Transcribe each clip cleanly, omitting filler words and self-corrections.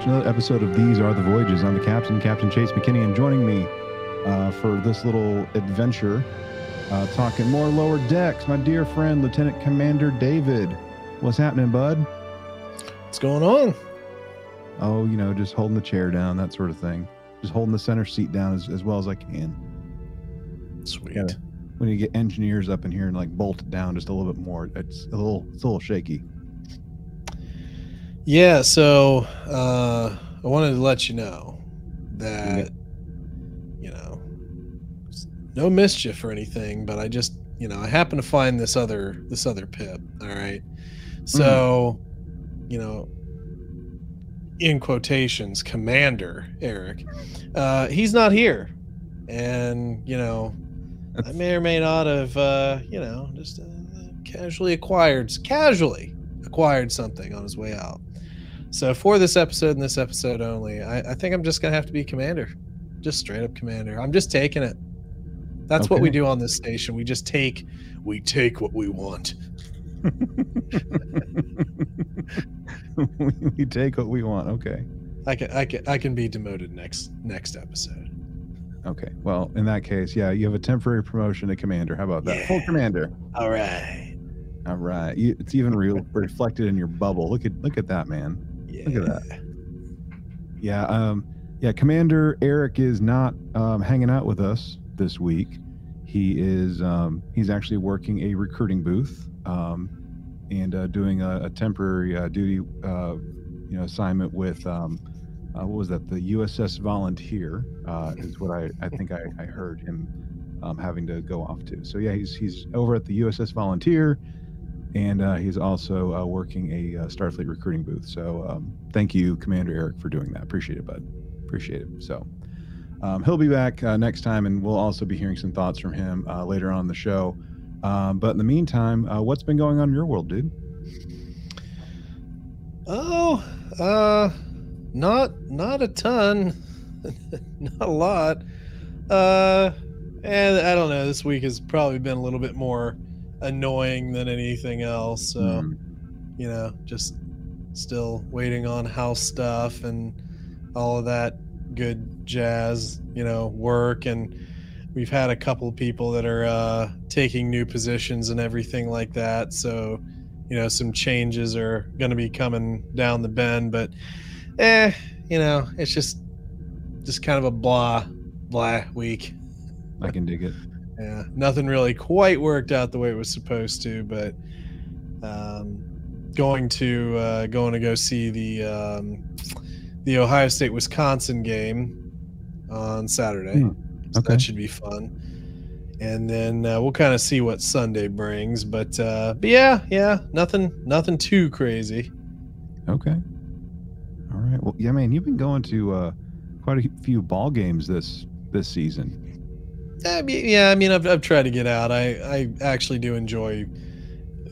watched another episode of These Are the Voyages. I'm the captain, Captain Chase McKinney, and joining me for this little adventure, talking more lower decks, my dear friend, Lieutenant Commander David. What's happening, bud? What's going on? Oh, you know, just holding the chair down, that sort of thing. Just holding the center seat down as well as I can. Sweet. Yeah. When you get engineers up in here and like bolt it down just a little bit more, it's a little shaky. Yeah, so I wanted to let you know that, you know, no mischief or anything, but I just, you know, I happen to find this other pip. All right, so you know, in quotations, Commander Eric, he's not here, and you know, I may or may not have, you know, just casually acquired something on his way out. So for this episode and this episode only, I think I'm just going to have to be commander. Just straight up commander. I'm just taking it. That's okay. What we do on this station. We just take, what we want. We take what we want. Okay. I can be demoted next episode. Okay. Well, in that case, yeah, you have a temporary promotion to commander. How about that? Yeah. Full commander. All right. All right. It's even reflected in your bubble. Look at that, man. Yeah. Look at that. Yeah. Yeah. Commander Eric is not hanging out with us this week. He is. He's actually working a recruiting booth and doing a temporary duty, you know, assignment with. What was that? The USS Volunteer is what I think I heard him having to go off to. So yeah, he's over at the USS Volunteer. And he's also working a Starfleet recruiting booth. So thank you, Commander Eric, for doing that. Appreciate it, bud. Appreciate it. So he'll be back next time, and we'll also be hearing some thoughts from him later on the show. But in the meantime, what's been going on in your world, dude? Oh, not a ton. Not a lot. And I don't know. This week has probably been a little bit more annoying than anything else, so you know, just still waiting on house stuff and all of that good jazz, you know, work. And we've had a couple of people that are taking new positions and everything like that, so you know, some changes are going to be coming down the bend, but you know, it's just kind of a blah week. I can dig it. Yeah, nothing really quite worked out the way it was supposed to, but going to go see the Ohio State-Wisconsin game on Saturday. Okay. So that should be fun. And then we'll kind of see what Sunday brings. But yeah, nothing too crazy. Okay. All right. Well, yeah, man, you've been going to quite a few ball games this season. Yeah, I mean, I've tried to get out. I actually do enjoy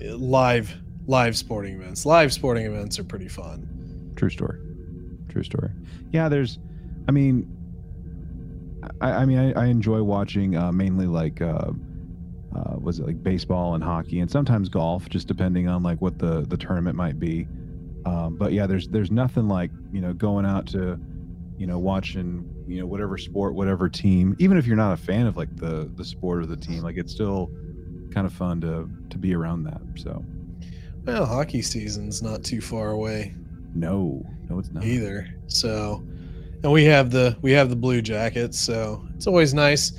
live sporting events. Live sporting events are pretty fun. True story. Yeah, I mean, I enjoy watching mainly like was it like baseball and hockey and sometimes golf, just depending on like what the tournament might be. But yeah, there's nothing like, you know, going out to, you know, watching, you know, whatever sport, whatever team, even if you're not a fan of like the sport or the team, like it's still kind of fun to be around that. So, well, hockey season's not too far away. No, it's not either. So, and we have the Blue Jackets, so it's always nice.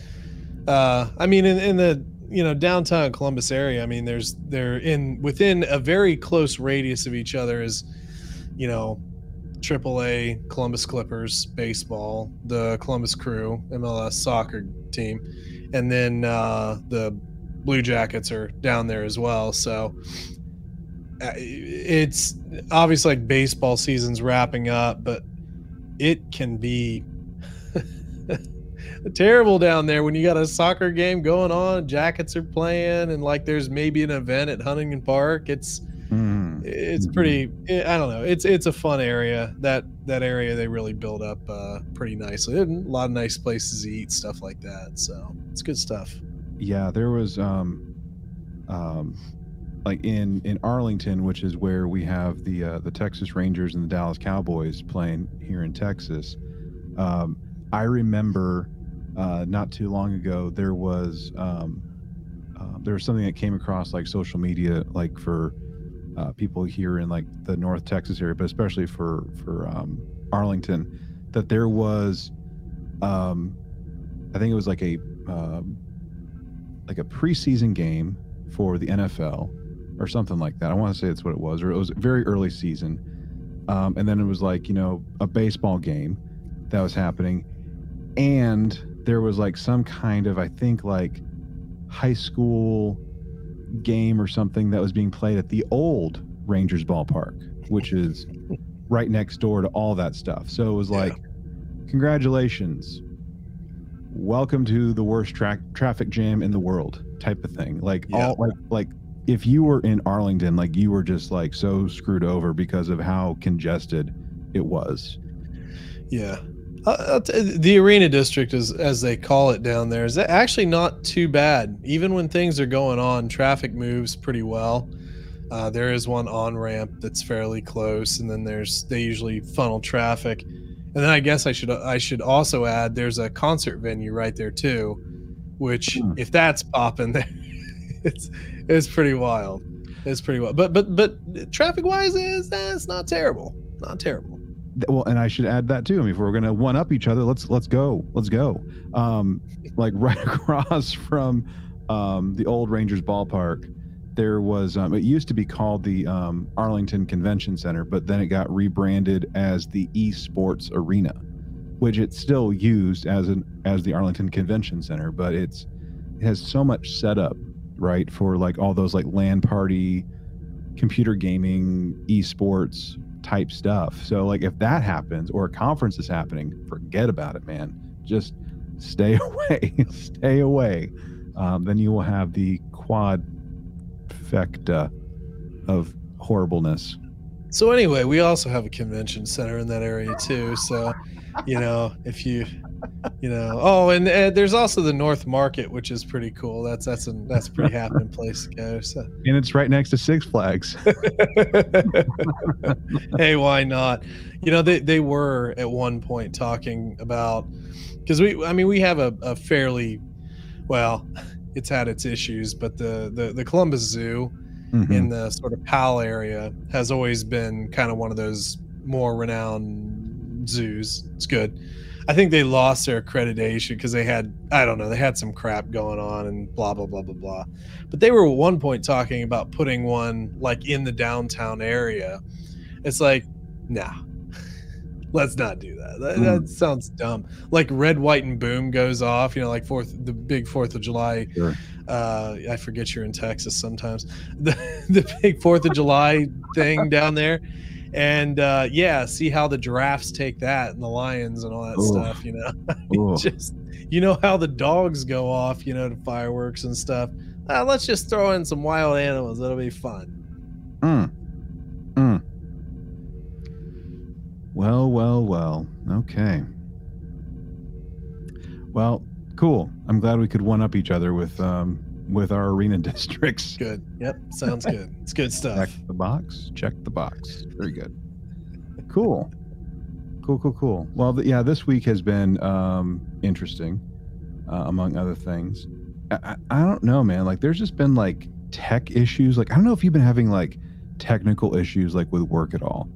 I mean, in the, you know, downtown Columbus area, I mean, they're within a very close radius of each other is, you know, AAA Columbus Clippers baseball, the Columbus Crew MLS soccer team, and then the Blue Jackets are down there as well. So it's obviously like baseball season's wrapping up, but it can be terrible down there when you got a soccer game going on, Jackets are playing, and like there's maybe an event at Huntington Park. It's pretty, I don't know, it's a fun area. That area they really build up pretty nicely, and a lot of nice places to eat, stuff like that, so it's good stuff. Yeah, there was like in Arlington, which is where we have the Texas Rangers and the Dallas Cowboys playing here in Texas. I remember not too long ago there was something that came across like social media, like for people here in like the North Texas area, but especially for Arlington, that there was I think it was like a preseason game for the NFL or something like that. I want to say that's what it was, or it was a very early season. And then it was like, you know, a baseball game that was happening. And there was like some kind of, I think like high school game or something that was being played at the old Rangers ballpark, which is right next door to all that stuff. So it was like, congratulations, welcome to the worst traffic jam in the world type of thing. Like all like if you were in Arlington, like you were just like so screwed over because of how congested it was. Yeah. The arena district, is as they call it down there, is actually not too bad. Even when things are going on, traffic moves pretty well. There is one on ramp that's fairly close, and then they usually funnel traffic. And then I guess I should also add, there's a concert venue right there too, which if that's popping there, it's pretty wild. It's pretty wild. But traffic wise, it's not terrible. Not terrible. Well, and I should add that too. I mean, if we're gonna one up each other, let's go. Like right across from the old Rangers ballpark, there was it used to be called the Arlington Convention Center, but then it got rebranded as the Esports Arena, which it's still used as the Arlington Convention Center, but it has so much setup, right, for like all those like LAN party, computer gaming, esports type stuff. So like if that happens or a conference is happening, forget about it, man. Just stay away. Stay away. Then you will have the quadfecta of horribleness. So anyway, we also have a convention center in that area too. So, you know, if you know, oh, and there's also the North Market, which is pretty cool. That's a pretty happening place to go. So, and it's right next to Six Flags. Hey, why not? You know, they were at one point talking about, because we have a fairly, well, it's had its issues, but the Columbus Zoo in the sort of Powell area has always been kind of one of those more renowned zoos. It's good. I think they lost their accreditation because they had some crap going on and blah, blah, blah, blah, blah. But they were at one point talking about putting one like in the downtown area. It's like, nah, let's not do that. That sounds dumb. Like Red, White, and Boom goes off, you know, like the big 4th of July. Sure. I forget you're in Texas sometimes. The big 4th of July thing down there. And see how the giraffes take that, and the lions and all that stuff, you know. Just, you know, how the dogs go off, you know, to fireworks and stuff. Let's just throw in some wild animals. That'll be fun. Well. Okay. Well, cool. I'm glad we could one up each other with our arena districts. Good. Yep. Sounds good. It's good stuff. Check the box. Very good. Cool. Well, this week has been interesting, among other things. I don't know, man. Like, there's just been like tech issues. Like, I don't know if you've been having like technical issues like with work at all.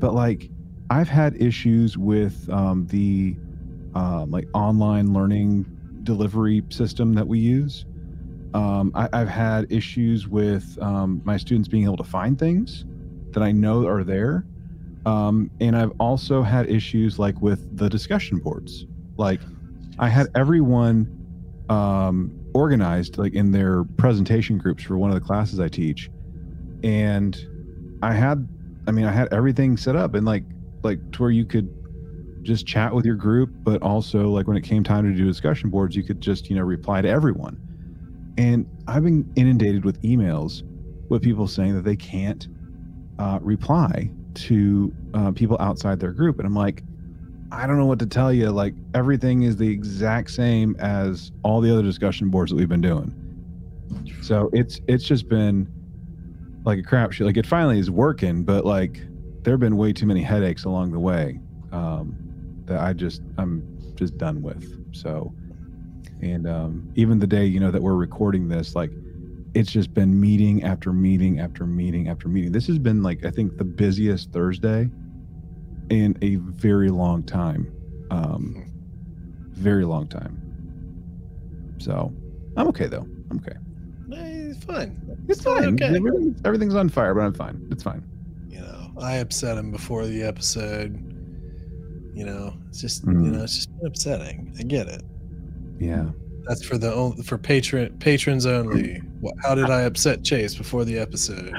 But like I've had issues with like online learning delivery system that we use. I've had issues with my students being able to find things that I know are there. And I've also had issues like with the discussion boards. Like I had everyone organized like in their presentation groups for one of the classes I teach. And I had everything set up and like to where you could just chat with your group, but also like when it came time to do discussion boards, you could just, you know, reply to everyone. And I've been inundated with emails with people saying that they can't reply to people outside their group. And I'm like, I don't know what to tell you. Like everything is the exact same as all the other discussion boards that we've been doing. So it's just been like a crapshoot. Like, it finally is working, but like there have been way too many headaches along the way that I'm just done with. So, and even the day, you know, that we're recording this, like, it's just been meeting after meeting after meeting after meeting. This has been, like, I think the busiest Thursday in a very long time. Very long time. So I'm okay, though. I'm okay. It's fine. It's fine. Okay. Everything's on fire, but I'm fine. It's fine. You know, I upset him before the episode. You know, it's just, you know, it's just upsetting. I get it. Yeah. That's for the only, for patrons only. How did I upset Chase before the episode?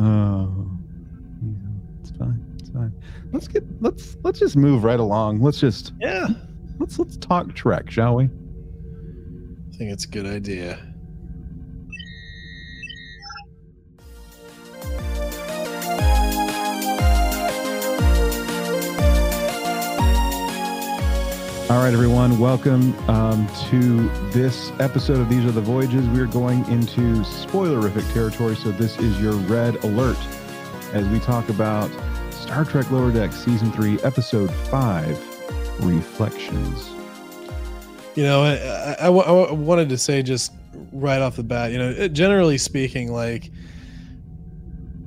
Oh, yeah, it's fine. It's fine. Let's just move right along. Let's talk Trek, shall we? I think it's a good idea. All right, everyone, welcome to this episode of These Are the Voyages. We are going into spoilerific territory, so this is your red alert as we talk about Star Trek Lower Decks Season 3, Episode 5, Reflections. You know, I wanted to say just right off the bat, you know, generally speaking, like,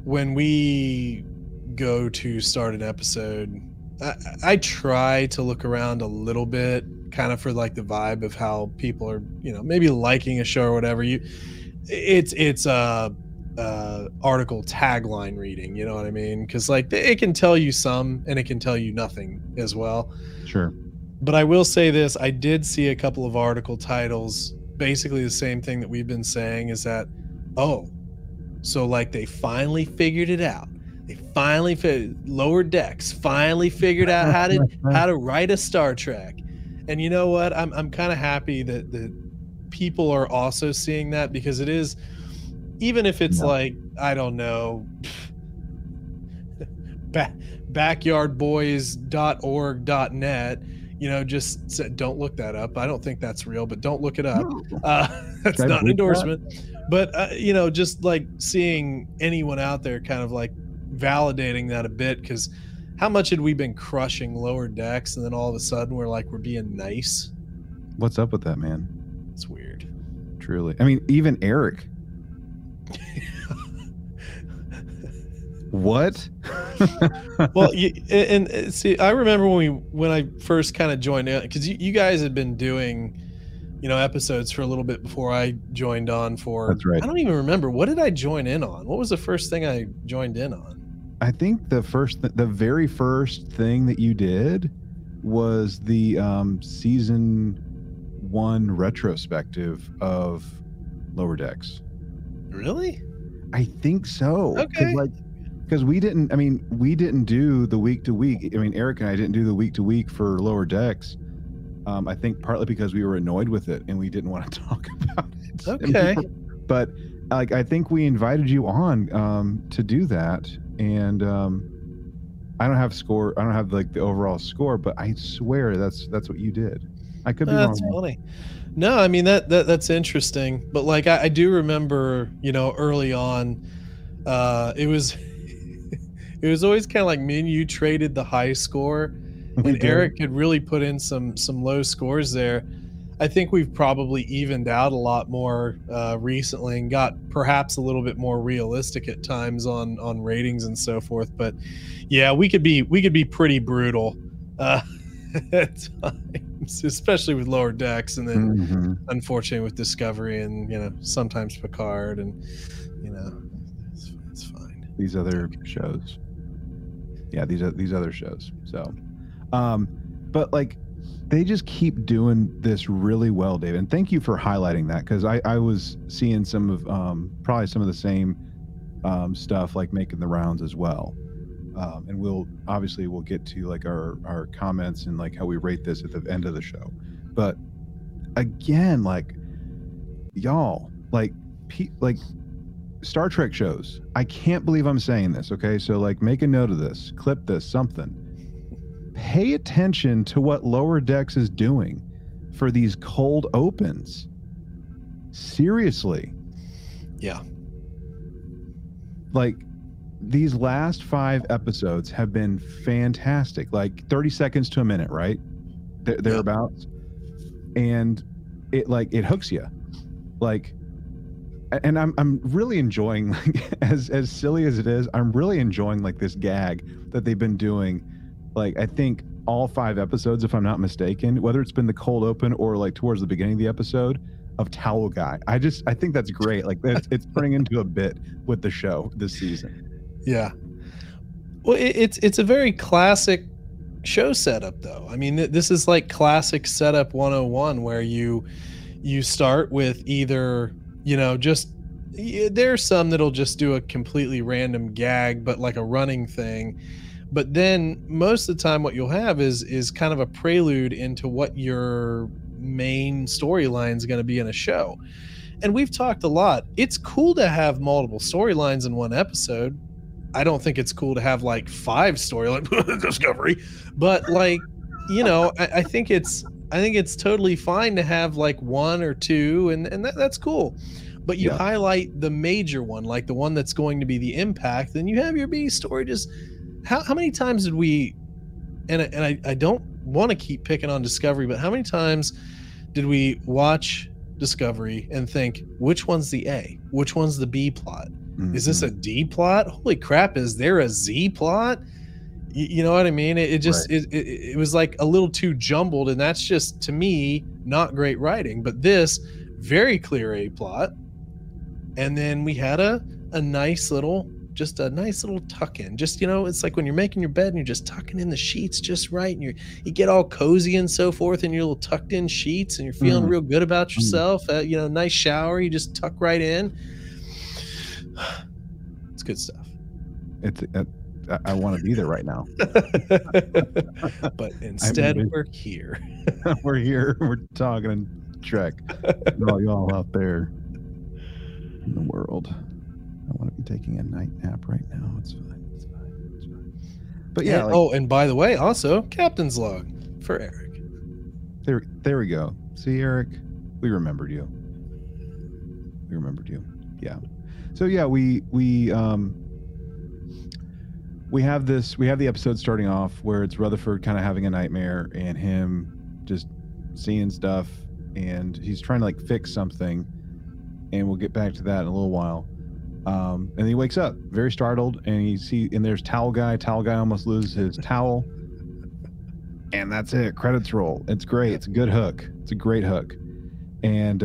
when we go to start an episode, I try to look around a little bit, kind of for like the vibe of how people are, you know, maybe liking a show or whatever. It's article tagline reading, you know what I mean? Because like it can tell you some, and it can tell you nothing as well. Sure. But I will say this: I did see a couple of article titles, basically the same thing that we've been saying, is that, oh, so like they finally figured it out. Lower Decks finally figured out how to write a Star Trek. And you know what, I'm kind of happy that the people are also seeing that, because it is, even if it's like, I don't know, backyardboys.org.net, you know, just said, don't look that up. I don't think that's real, but don't look it up. No. That's not an endorsement. But you know, just like seeing anyone out there kind of like validating that a bit, because how much had we been crushing Lower Decks, and then all of a sudden we're like, we're being nice? What's up with that, man? It's weird, truly. I mean, even Eric. What? Well, and see, I remember when I first kind of joined in, because you guys had been doing, you know, episodes for a little bit before I joined on for. That's right. I don't even remember, what did I join in on? What was the first thing I joined in on? I think the very first thing that you did was the season 1 retrospective of Lower Decks. Really? I think so. Okay. Because we didn't do the week to week. I mean, Eric and I didn't do the week to week for Lower Decks. I think partly because we were annoyed with it and we didn't want to talk about it. Okay. But like, I think we invited you on to do that. And I don't have score. I don't have like the overall score, but I swear that's what you did. I could be wrong. That's funny. No, I mean that's interesting. But like I do remember, you know, early on, it was always kind of like me and you traded the high score, and Eric could really put in some low scores there. I think we've probably evened out a lot more recently and got perhaps a little bit more realistic at times on ratings and so forth. But yeah, we could be pretty brutal at times, especially with Lower Decks, and then unfortunately with Discovery, and you know, sometimes Picard, and you know, it's fine. These other shows, yeah, these other shows. So, but like, they just keep doing this really well, David. And thank you for highlighting that, because I was seeing some of probably some of the same stuff like making the rounds as well. And we'll get to like our comments and like how we rate this at the end of the show. But again, like y'all, like Star Trek shows. I can't believe I'm saying this. Okay, so like make a note of this, clip this, something. Pay attention to what Lower Decks is doing. for these cold opens. Seriously. Yeah. Like, these last 5 episodes have been fantastic. Like 30 seconds to a minute, right? Thereabouts. Yeah. And it, like, it hooks you. Like, and I'm really enjoying, like, as silly as it is, I'm really enjoying, like, this gag that they've been doing. Like, I think all 5 episodes, if I'm not mistaken, whether it's been the cold open or like towards the beginning of the episode, of Towel Guy. I think that's great. Like, it's turning into a bit with the show this season. Yeah. Well, it's a very classic show setup, though. I mean, this is like classic setup 101, where you start with either, you know, just, there's some that'll just do a completely random gag, but like a running thing. But then most of the time what you'll have is kind of a prelude into what your main storyline is going to be in a show. And we've talked a lot. It's cool to have multiple storylines in one episode. I don't think it's cool to have like 5 storylines, Discovery. But, like, you know, I think it's totally fine to have like 1 or 2, and that's cool. But you highlight the major one, like the one that's going to be the impact, then you have your B story. Just how many times did we, and I don't want to keep picking on Discovery, but how many times did we watch Discovery and think, which one's the A? Which one's the B plot? Mm-hmm. Is this a D plot? Holy crap, is there a Z plot? You know what I mean? It was like a little too jumbled, and that's just, to me, not great writing. But this, very clear A plot, and then we had a nice little tuck in. Just, you know, it's like when you're making your bed and you're just tucking in the sheets just right, and you get all cozy and so forth in your little tucked in sheets, and you're feeling real good about yourself. You know, nice shower, you just tuck right in. It's good stuff. I want to be there right now. But instead, we're here. We're talking and Trek. All y'all out there in the world. I want to be taking a night nap right now. It's fine. But yeah. Like, oh, and by the way, also, Captain's Log for Eric. There we go. See, Eric, we remembered you. Yeah. So yeah, we have the episode starting off where it's Rutherford kind of having a nightmare and him just seeing stuff, and he's trying to, like, fix something, and we'll get back to that in a little while. And he wakes up very startled, and there's Towel Guy. Towel Guy almost loses his towel, and that's it. Credits roll. It's great. It's a good hook. It's a great hook. And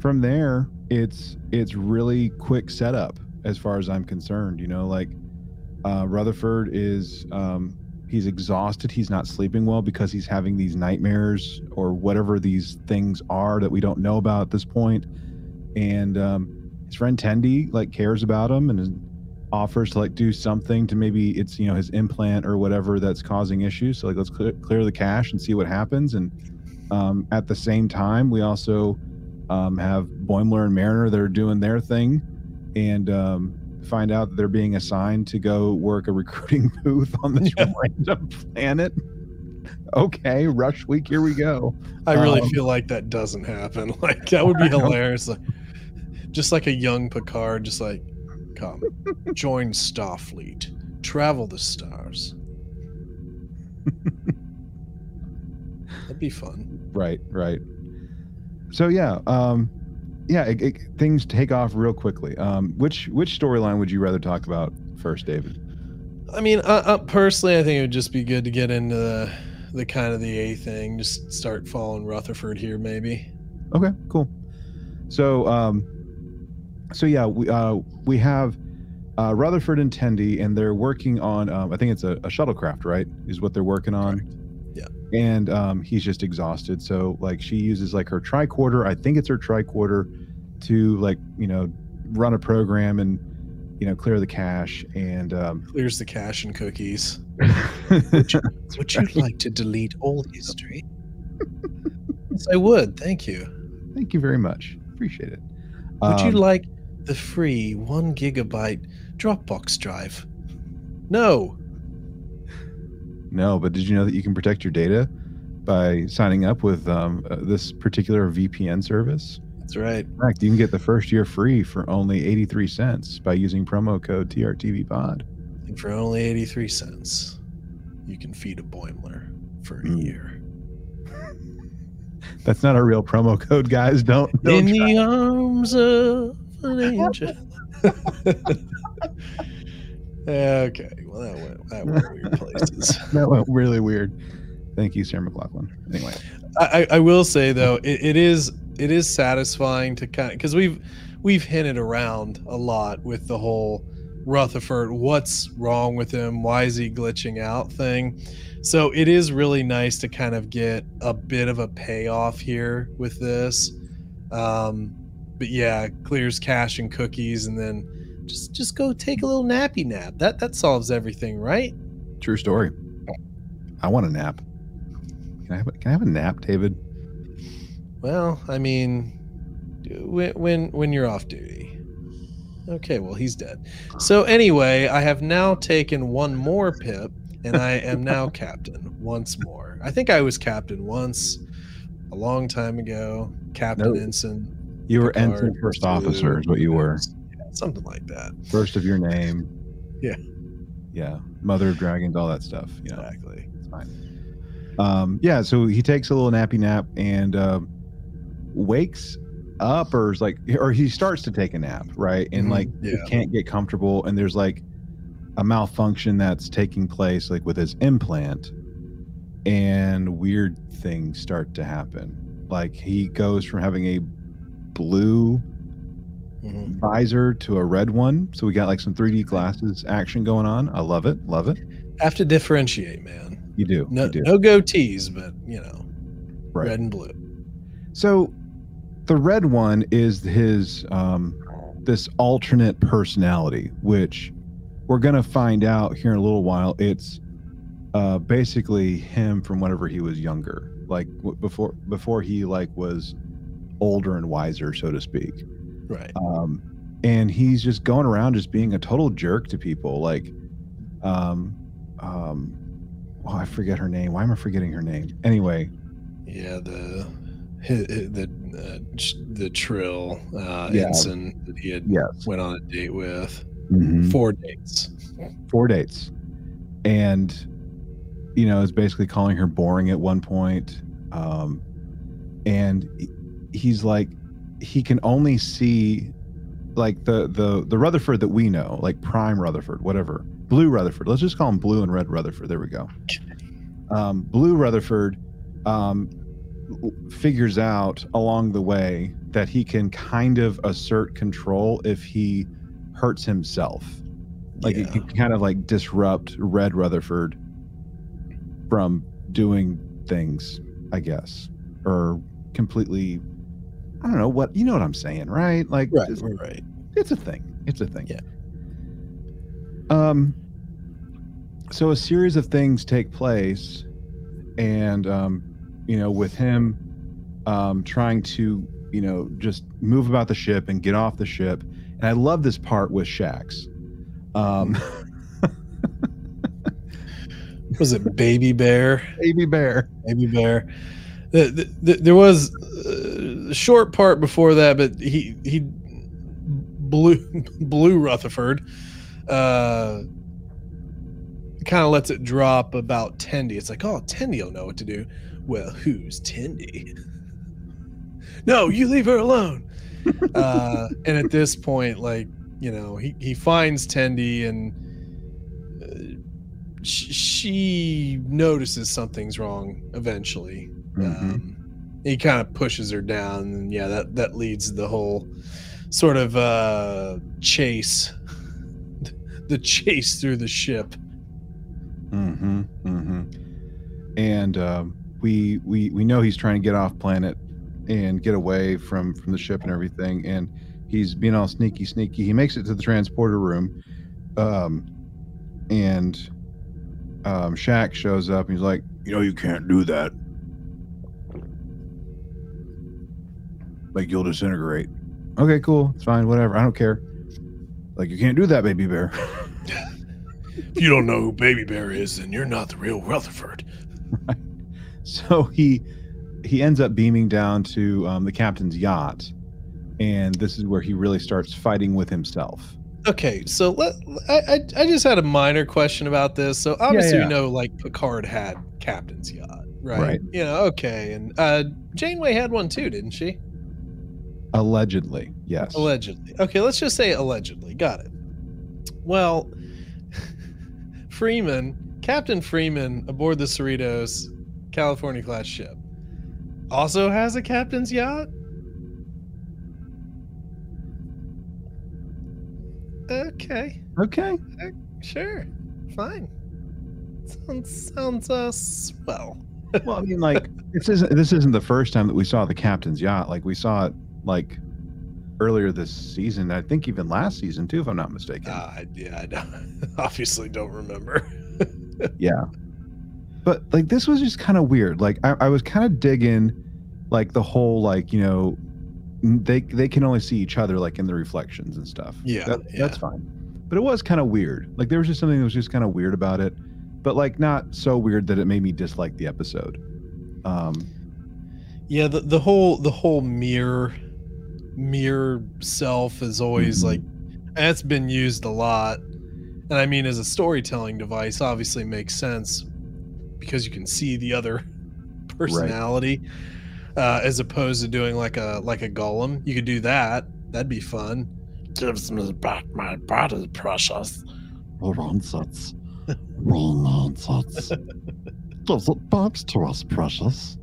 from there, it's really quick setup as far as I'm concerned. You know, like, Rutherford is he's exhausted. He's not sleeping well because he's having these nightmares or whatever these things are that we don't know about at this point. And his friend Tendi, like, cares about him and offers to, like, do something to, maybe it's, you know, his implant or whatever that's causing issues. So, like, let's clear the cache and see what happens. And at the same time, we also have Boimler and Mariner that are doing their thing, and find out that they're being assigned to go work a recruiting booth on this random planet. Okay, rush week, here we go. I really feel like that doesn't happen. Like, that would be hilarious. Like, just like a young Picard, just like, come, join Starfleet, travel the stars. That'd be fun. Right. So yeah, things take off real quickly. Which storyline would you rather talk about first, David? I mean, personally, I think it would just be good to get into the kind of the A thing. Just start following Rutherford here, maybe. Okay, cool. So, we have Rutherford and Tendi, and they're working on, I think it's a shuttlecraft, right? Is what they're working on. Correct. Yeah. And he's just exhausted. So, like, she uses, like, her tricorder, I think it's her tricorder, to, like, you know, run a program and, you know, clear the cache, and clears the cache and cookies. Would you like to delete all history? Yes, I would. Thank you. Thank you very much. Appreciate it. Would you like the free 1 gigabyte Dropbox drive? No. No, but did you know that you can protect your data by signing up with this particular VPN service. That's right. In fact, you can get the first year free for only 83 cents by using promo code TRTVPOD. And for only 83 cents, you can feed a Boimler for a year. That's not a real promo code, guys. Don't In try. The arms of an angel. Okay. Well, that went weird places. That went really weird. Thank you, Sarah McLaughlin. Anyway, I will say though, it is satisfying to kind of, because we've hinted around a lot with the whole Rutherford, what's wrong with him, why is he glitching out thing. So it is really nice to kind of get a bit of a payoff here with this. But yeah, clears cash and cookies, and then just go take a little nappy nap. That solves everything, right? True story. I want a nap. Can I have a nap, David? Well, I mean, when you're off duty. Okay, well, he's dead. So anyway, I have now taken one more pip, and I am now captain once more. I think I was captain once a long time ago. Captain, ensign. You were Picard, ensign first officer is what you were. Yeah, something like that. First of your name. Yeah. Yeah. Mother of dragons, all that stuff. You know. Exactly. It's fine. Yeah, so he takes a little nappy nap and wakes up, or is like, or he starts to take a nap, right? And like, yeah, he can't get comfortable, and there's like a malfunction that's taking place, like with his implant, and weird things start to happen. Like he goes from having a blue visor to a red one. So we got like some 3D glasses action going on. I love it. Love it. Have to differentiate, man. You do. No, you do. No goatees, but you know, right. Red and blue. So the red one is his, this alternate personality, which we're going to find out here in a little while. It's basically him from whenever he was younger, like before he like was older and wiser, so to speak. Right. And he's just going around just being a total jerk to people. Like, oh, I forget her name. Why am I forgetting her name? Anyway. Yeah, the Trill ensign that he had went on a date with. Mm-hmm. 4 dates. 4 dates. And, you know, is basically calling her boring at one point. And he's like, he can only see like the Rutherford that we know, like prime Rutherford, whatever, blue Rutherford. Let's just call him blue and red Rutherford. There we go. Blue Rutherford figures out along the way that he can kind of assert control if he hurts himself. Like it can kind of like disrupt red Rutherford from doing things, I guess, or completely, I don't know what, you know what I'm saying, right? Like, right, right. It's a thing. It's a thing. Yeah. So a series of things take place, and you know, with him trying to, you know, just move about the ship and get off the ship. And I love this part with Shax. Was it Baby Bear? Baby Bear. Baby Bear. There was a short part before that, but he blue Rutherford kind of lets it drop about Tendi. It's like, oh, Tendi'll know what to do. Well, who's Tendi? No, you leave her alone. And at this point, like, you know, he finds Tendi, and she notices something's wrong eventually. He kind of pushes her down, and yeah, that leads to the whole sort of chase, the chase through the ship. And we know he's trying to get off planet and get away from the ship and everything, and he's being all sneaky. He makes it to the transporter room, and Shax shows up, and he's like, you know, you can't do that. Like, you'll disintegrate. Okay, cool. It's fine. Whatever. I don't care. Like, you can't do that, Baby Bear. If you don't know who Baby Bear is, then you're not the real Rutherford. Right. So he ends up beaming down to the captain's yacht, and this is where he really starts fighting with himself. Okay, so I just had a minor question about this. So obviously we know, like, Picard had captain's yacht, right? You know, okay, and Janeway had one too, didn't she? Allegedly, yes. Allegedly. Okay, let's just say allegedly. Got it. Well, Freeman, Captain Freeman aboard the Cerritos California-class ship also has a captain's yacht? Okay. Okay. Sure. Fine. Sounds swell. Well, I mean, like, this isn't the first time that we saw the captain's yacht. Like, we saw it, like, earlier this season. I think even last season, too, if I'm not mistaken. Yeah, I don't, obviously don't remember. Yeah. But, like, this was just kind of weird. Like, I was kind of digging, like, the whole, like, you know, they can only see each other, like, in the reflections and stuff. Yeah, that's fine. But it was kind of weird. Like, there was just something that was just kind of weird about it. But, like, not so weird that it made me dislike the episode. Yeah, the whole mirror self is always like, that's been used a lot, and I mean, as a storytelling device, obviously makes sense because you can see the other personality, as opposed to doing like a golem. You could do that; that'd be fun. Gives me back my body, precious. Wrong nonsense. Gives it back to us, precious.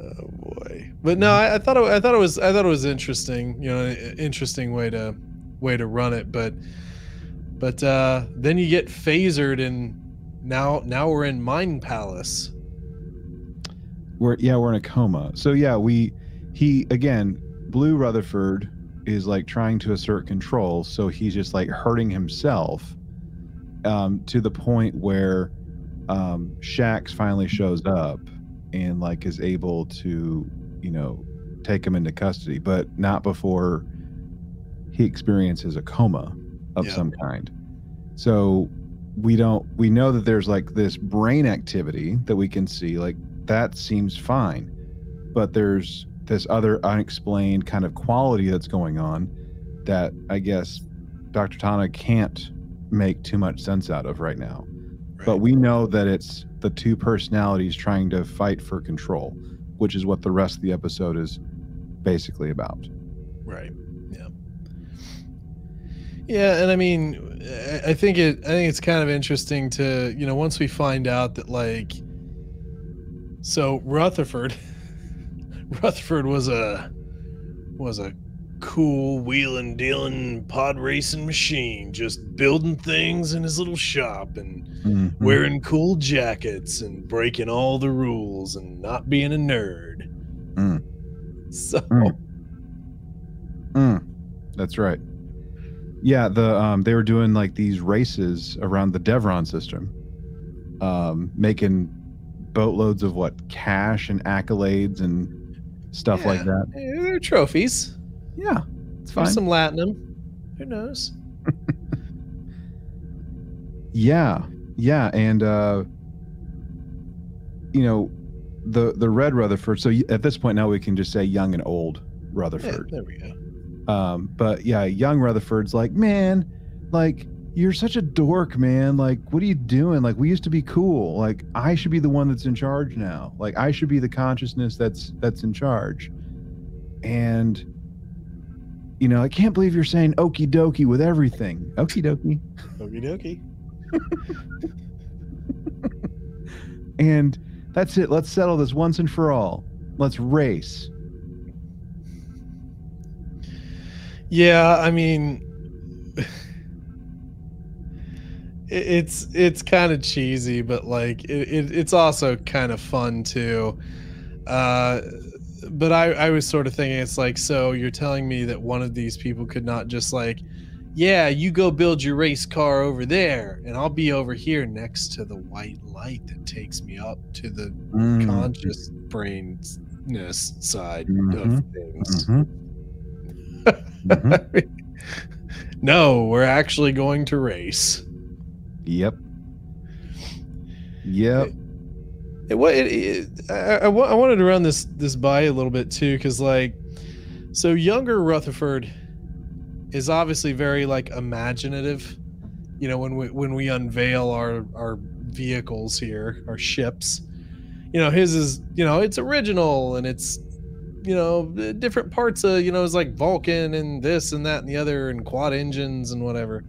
Oh boy! But no, I thought it was interesting. You know, interesting way to run it. But then you get phasered, and now we're in Mind Palace. We're in a coma. So yeah, he again, Blue Rutherford is like trying to assert control. So he's just like hurting himself, to the point where Shax finally shows up and like is able to, you know, take him into custody, but not before he experiences a coma of some kind. So we know that there's like this brain activity that we can see, like that seems fine, but there's this other unexplained kind of quality that's going on that I guess Dr. Tana can't make too much sense out of right now. Right. But we know that it's the two personalities trying to fight for control, which is what the rest of the episode is basically about. Right. Yeah. Yeah, and I mean, I think it's kind of interesting to, you know, once we find out that, like, so Rutherford was a cool wheeling, dealing, pod racing machine, just building things in his little shop and wearing cool jackets and breaking all the rules and not being a nerd. That's right. Yeah, they were doing like these races around the Devron system, making boatloads of cash and accolades and stuff like that. They're trophies. Yeah, it's fine. There's some latinum. Who knows? Yeah, and you know, the red Rutherford. So at this point now we can just say young and old Rutherford. Yeah, there we go. But yeah, young Rutherford's like, man, like you're such a dork, man. Like, what are you doing? Like, we used to be cool. Like, I should be the one that's in charge now. Like, I should be the consciousness that's in charge. And you know, I can't believe you're saying okie dokie with everything. Okie dokie. Okie dokie. And that's it. Let's settle this once and for all. Let's race. Yeah, I mean, it's kind of cheesy, but like it's also kind of fun too. But I was sort of thinking, it's like, so you're telling me that one of these people could not just like, yeah, you go build your race car over there and I'll be over here next to the white light that takes me up to the conscious brainness side of things. I mean, no, we're actually going to race. Yep. I wanted to run this by a little bit too, because like, so younger Rutherford is obviously very like imaginative, you know, when we unveil our vehicles here, our ships, you know, his is, you know, it's original and it's, you know, the different parts of, you know, it's like Vulcan and this and that and the other and quad engines and whatever.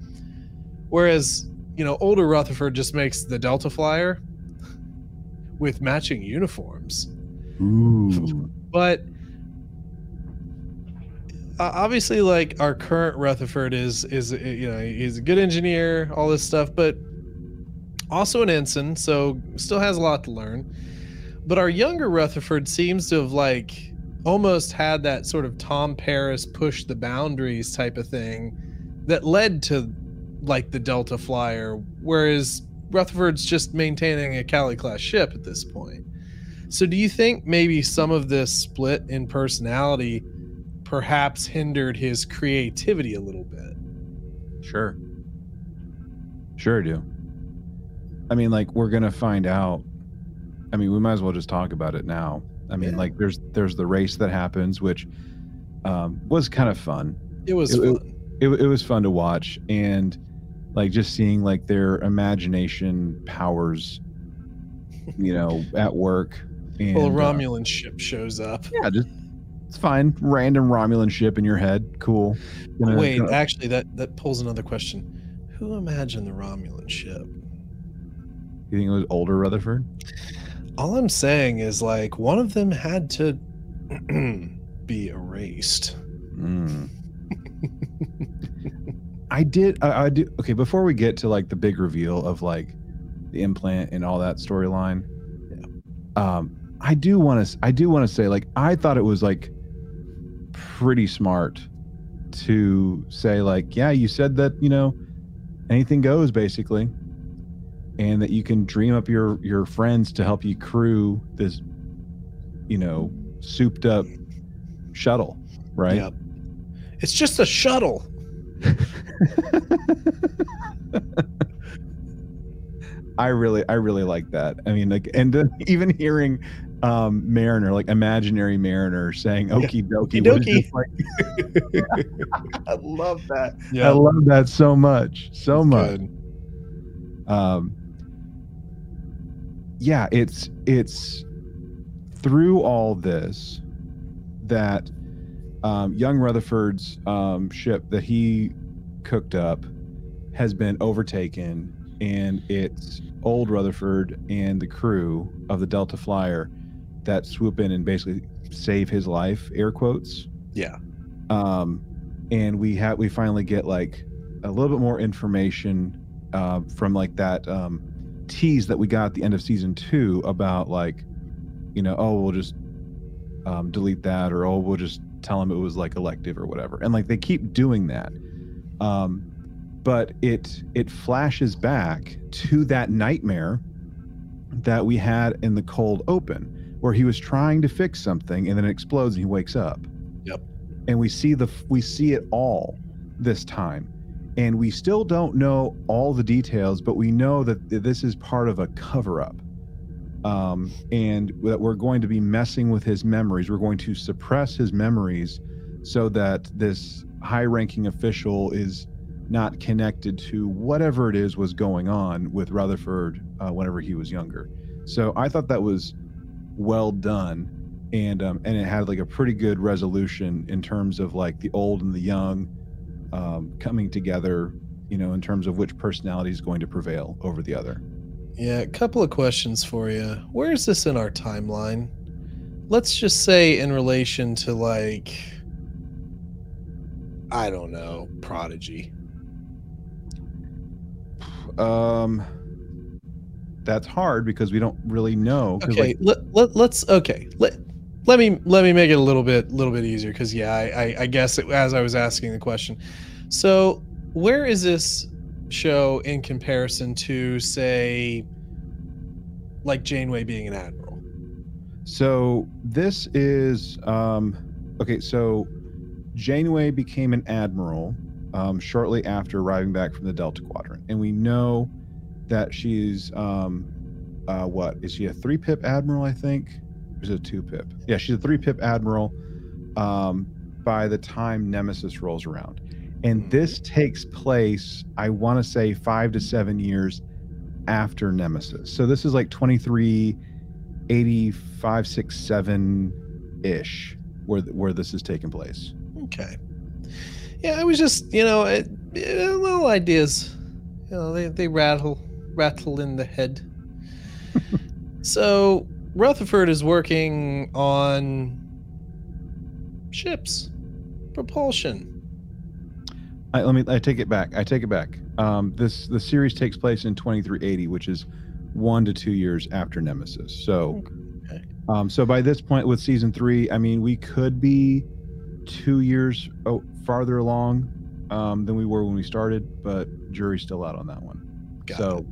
Whereas, you know, older Rutherford just makes the Delta Flyer with matching uniforms. Ooh. But obviously, like, our current Rutherford is, you know, he's a good engineer, all this stuff, but also an ensign, so still has a lot to learn. But our younger Rutherford seems to have, like, almost had that sort of Tom Paris push the boundaries type of thing that led to, like, the Delta Flyer, whereas Rutherford's just maintaining a Cali-class ship at this point. So do you think maybe some of this split in personality perhaps hindered his creativity a little bit? Sure. Sure do. I mean, like, we're going to find out. I mean, we might as well just talk about it now. I mean, yeah. Like, there's the race that happens, which was kind of fun. It was fun to watch. And like just seeing like their imagination powers, you know, at work. And, well, a Romulan ship shows up. Yeah, just it's fine. Random Romulan ship in your head. Cool. Wait, actually, that pulls another question. Who imagined the Romulan ship? You think it was older Rutherford? All I'm saying is like one of them had to be erased. Mm. I did. Okay, before we get to like the big reveal of like the implant and all that storyline, yeah. I do want to say like I thought it was like pretty smart to say like, yeah, you said that, you know, anything goes basically, and that you can dream up your friends to help you crew this, you know, souped up shuttle, right? Yep. It's just a shuttle. I really like that. I mean, like, and even hearing Mariner, like imaginary Mariner, saying "okie dokie." Like, I love that. Yeah. I love that so much, so it's much. Good. Yeah, it's through all this that young Rutherford's ship that he cooked up has been overtaken, and it's old Rutherford and the crew of the Delta Flyer that swoop in and basically save his life, air quotes. Yeah. And we finally get like a little bit more information from like that tease that we got at the end of season 2 about like, you know, oh, we'll just delete that, or oh, we'll just tell him it was like elective or whatever, and like they keep doing that, but it flashes back to that nightmare that we had in the cold open where he was trying to fix something and then it explodes and he wakes up. Yep. And we see it all this time, and we still don't know all the details, but we know that this is part of a cover-up, and that we're going to be messing with his memories. We're going to suppress his memories so that this high-ranking official is not connected to whatever it is was going on with Rutherford whenever he was younger. So I thought that was well done, and it had like a pretty good resolution in terms of like the old and the young coming together, you know, in terms of which personality is going to prevail over the other. Yeah, a couple of questions for you. Where is this in our timeline? Let's just say in relation to, like, I don't know, Prodigy. That's hard because we don't really know. Okay, like, let's. Okay, let me make it a little bit easier because yeah, I guess it, as I was asking the question. So where is this show in comparison to, say, like Janeway being an admiral? So this is okay, so Janeway became an admiral shortly after arriving back from the Delta Quadrant, and we know that she's what is she, a 3-pip admiral, I think? Or is it a 2-pip? Yeah, she's a 3-pip admiral by the time Nemesis rolls around. And this takes place, I want to say, 5 to 7 years after Nemesis. So this is like 2385, 6, 7-ish where this is taking place. Okay. Yeah, I was just, you know, little ideas. You know, they rattle in the head. So Rutherford is working on ships, propulsion. I take it back. The series takes place in 2380, which is 1 to 2 years after Nemesis. So, okay. So by this point with season 3, I mean, we could be 2 years farther along than we were when we started, but jury's still out on that one. So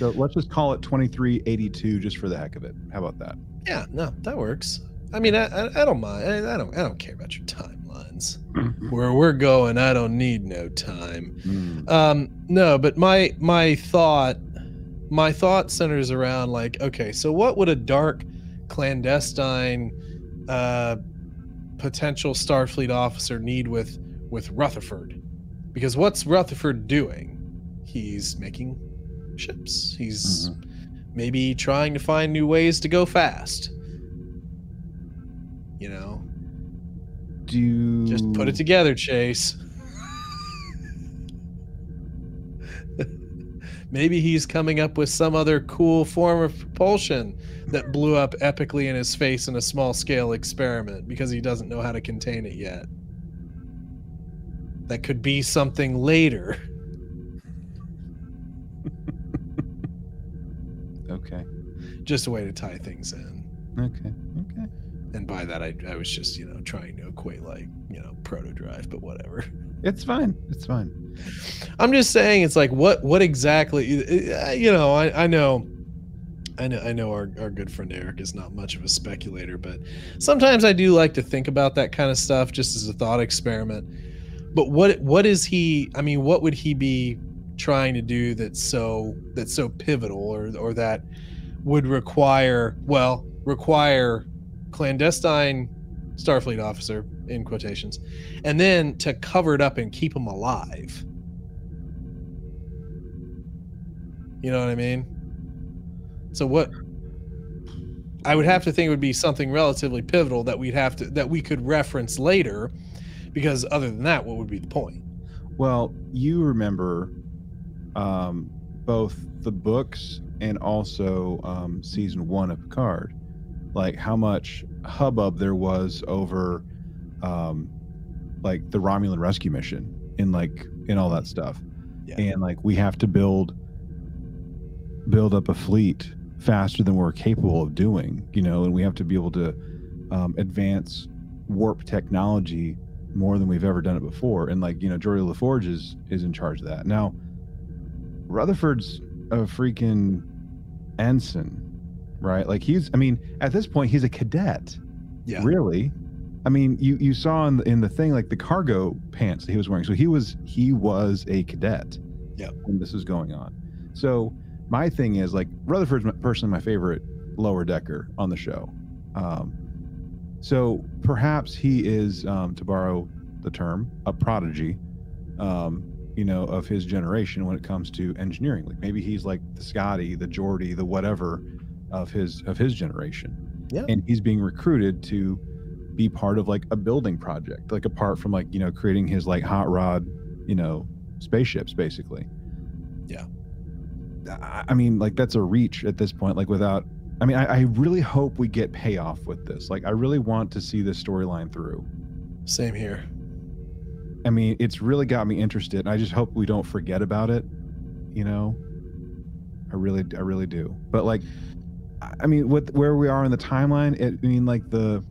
let's just call it 2382 just for the heck of it. How about that? Yeah, no, that works. I mean, I don't mind. I don't care about your timelines. Where we're going, I don't need no time. No, but my thought centers around, like, okay, so what would a dark, clandestine, potential Starfleet officer need with Rutherford? Because what's Rutherford doing? He's making ships. He's maybe trying to find new ways to go fast. You know, just put it together, Chase. Maybe he's coming up with some other cool form of propulsion that blew up epically in his face in a small scale experiment because he doesn't know how to contain it yet. That could be something later. Okay. Just a way to tie things in. Okay. And by that, I was just, you know, trying to equate, like, you know, Protodrive, but whatever. It's fine. I'm just saying, it's like, what exactly, you know, I know our good friend Eric is not much of a speculator, but sometimes I do like to think about that kind of stuff just as a thought experiment. But what is he, I mean, what would he be trying to do that's so pivotal or that would require clandestine Starfleet officer in quotations, and then to cover it up and keep him alive? You know what I mean? So what I would have to think would be something relatively pivotal that we could reference later, because other than that, what would be the point? Well, you remember both the books and also season 1 of Picard, like how much hubbub there was over like the Romulan rescue mission and all that stuff. Yeah. And like, we have to build up a fleet faster than we're capable of doing, you know, and we have to be able to advance warp technology more than we've ever done it before. And like, you know, Geordi LaForge is in charge of that. Now, Rutherford's a freaking ensign, right? Like at this point, he's a cadet. Yeah. Really? I mean, you saw in the thing, like the cargo pants that he was wearing. So he was a cadet. Yeah. When this was going on. So my thing is, like, Rutherford's personally my favorite lower decker on the show. So perhaps he is, to borrow the term, a prodigy, you know, of his generation when it comes to engineering. Like maybe he's like the Scotty, the Geordi, the whatever, of his generation. Yeah. And he's being recruited to be part of like a building project, like apart from like, you know, creating his like hot rod, you know, spaceships basically. Yeah. I mean, like that's a reach at this point, like without, I mean, I really hope we get payoff with this. Like I really want to see this storyline through. Same here. I mean, it's really got me interested, and I just hope we don't forget about it, you know? I really do. But like, I mean, where we are in the timeline, I mean, like the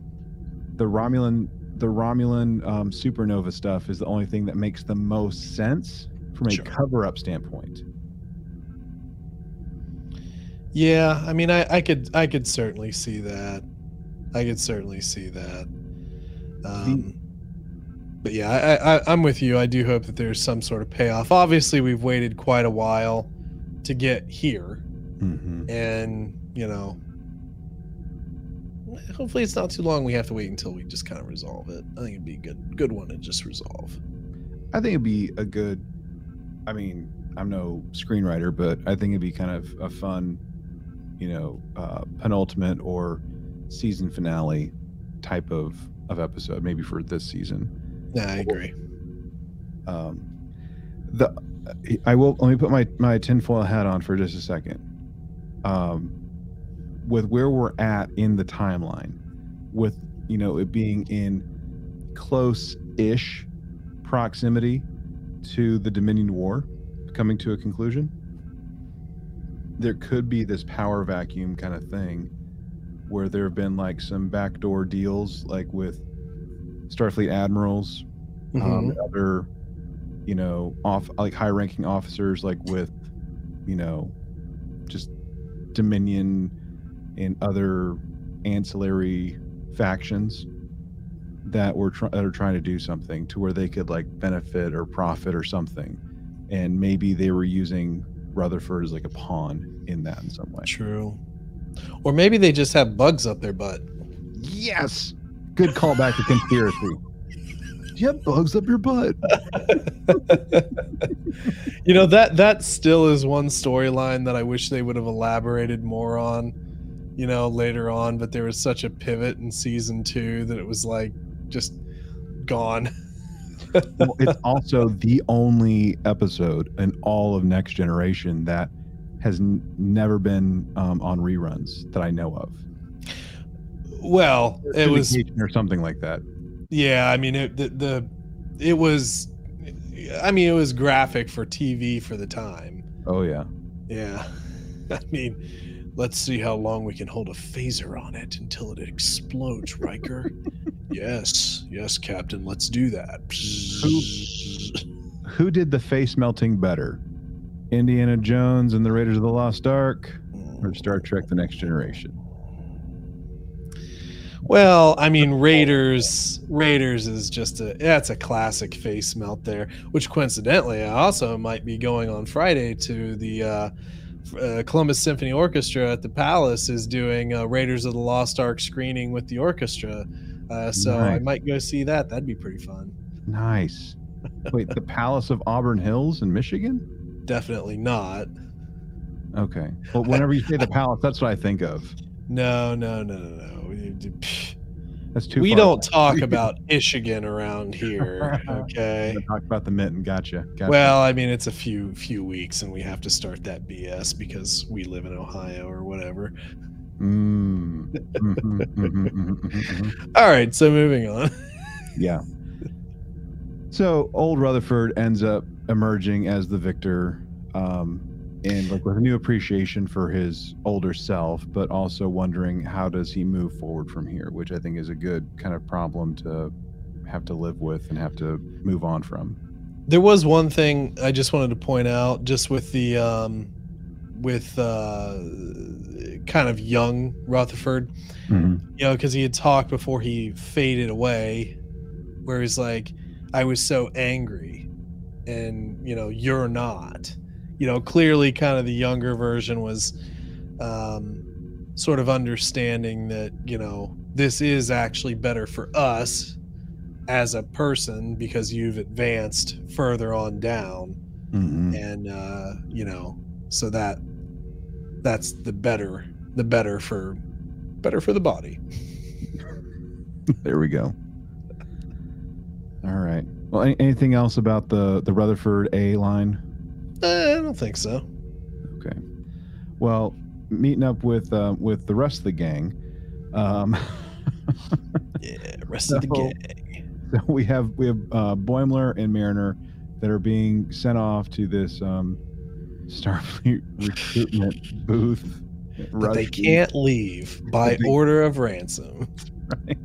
Romulan supernova stuff is the only thing that makes the most sense from a cover-up standpoint. Yeah, I mean, I could certainly see that. But yeah, I'm with you. I do hope that there's some sort of payoff. Obviously, we've waited quite a while to get here. Mm-hmm. And, you know, hopefully it's not too long. We have to wait until we just kind of resolve it. I think it'd be a good one to just resolve. I think it'd be a good, I mean, I'm no screenwriter, but I think it'd be kind of a fun, you know, penultimate or season finale type of episode, maybe for this season. Yeah, I agree. Let me put my tinfoil hat on for just a second. With where we're at in the timeline, with, you know, it being in close-ish proximity to the Dominion War coming to a conclusion, there could be this power vacuum kind of thing where there have been like some backdoor deals, like with Starfleet admirals, mm-hmm. Other, you know, high-ranking officers, like with, you know, just Dominion and other ancillary factions that are trying to do something to where they could like benefit or profit or something, and maybe they were using Rutherford as like a pawn in that in some way. True. Or maybe they just have bugs up their butt. Yes, good callback to conspiracy. You have bugs up your butt. You know, that still is one storyline that I wish they would have elaborated more on, you know, later on, but there was such a pivot in season 2 that it was like just gone. Well, it's also the only episode in all of Next Generation that has never been on reruns that I know of. Well, it was or something like that. Yeah, I mean, it was graphic for TV for the time. Oh yeah. Yeah. I mean, let's see how long we can hold a phaser on it until it explodes, Riker. Yes, Captain, let's do that. Who did the face melting better? Indiana Jones and the Raiders of the Lost Ark, or Star Trek The Next Generation? Well, I mean, Raiders is just that's a classic face melt there, which coincidentally I also might be going on Friday to the Columbus Symphony Orchestra at the Palace is doing Raiders of the Lost Ark screening with the orchestra. So nice. I might go see that. That'd be pretty fun. Nice. Wait, the Palace of Auburn Hills in Michigan? Definitely not. Okay. Well, whenever you say the Palace, that's what I think of. No. That's too far. We don't talk about Michigan around here. Okay. Talk about the Mitten. Gotcha. Well, I mean, it's a few weeks, and we have to start that BS because we live in Ohio or whatever. All right, so moving on. Yeah. So old Rutherford ends up emerging as the victor, and like with a new appreciation for his older self, but also wondering how does he move forward from here, which I think is a good kind of problem to have to live with and have to move on from. There was one thing I just wanted to point out, just with the kind of young Rutherford, mm-hmm. you know, because he had talked before he faded away, where he's like, I was so angry, and, you know, you're not. You know, clearly kind of the younger version was sort of understanding that, you know, this is actually better for us as a person because you've advanced further on down. Mm-hmm. And, you know, so that's the better for the body. There we go. All right. Well, anything else about the Rutherford A line? I don't think so. Okay. Well, meeting up with the rest of the gang. Of the gang. So we have Boimler and Mariner that are being sent off to this Starfleet recruitment booth. But they can't leave by order of Ransom. Right.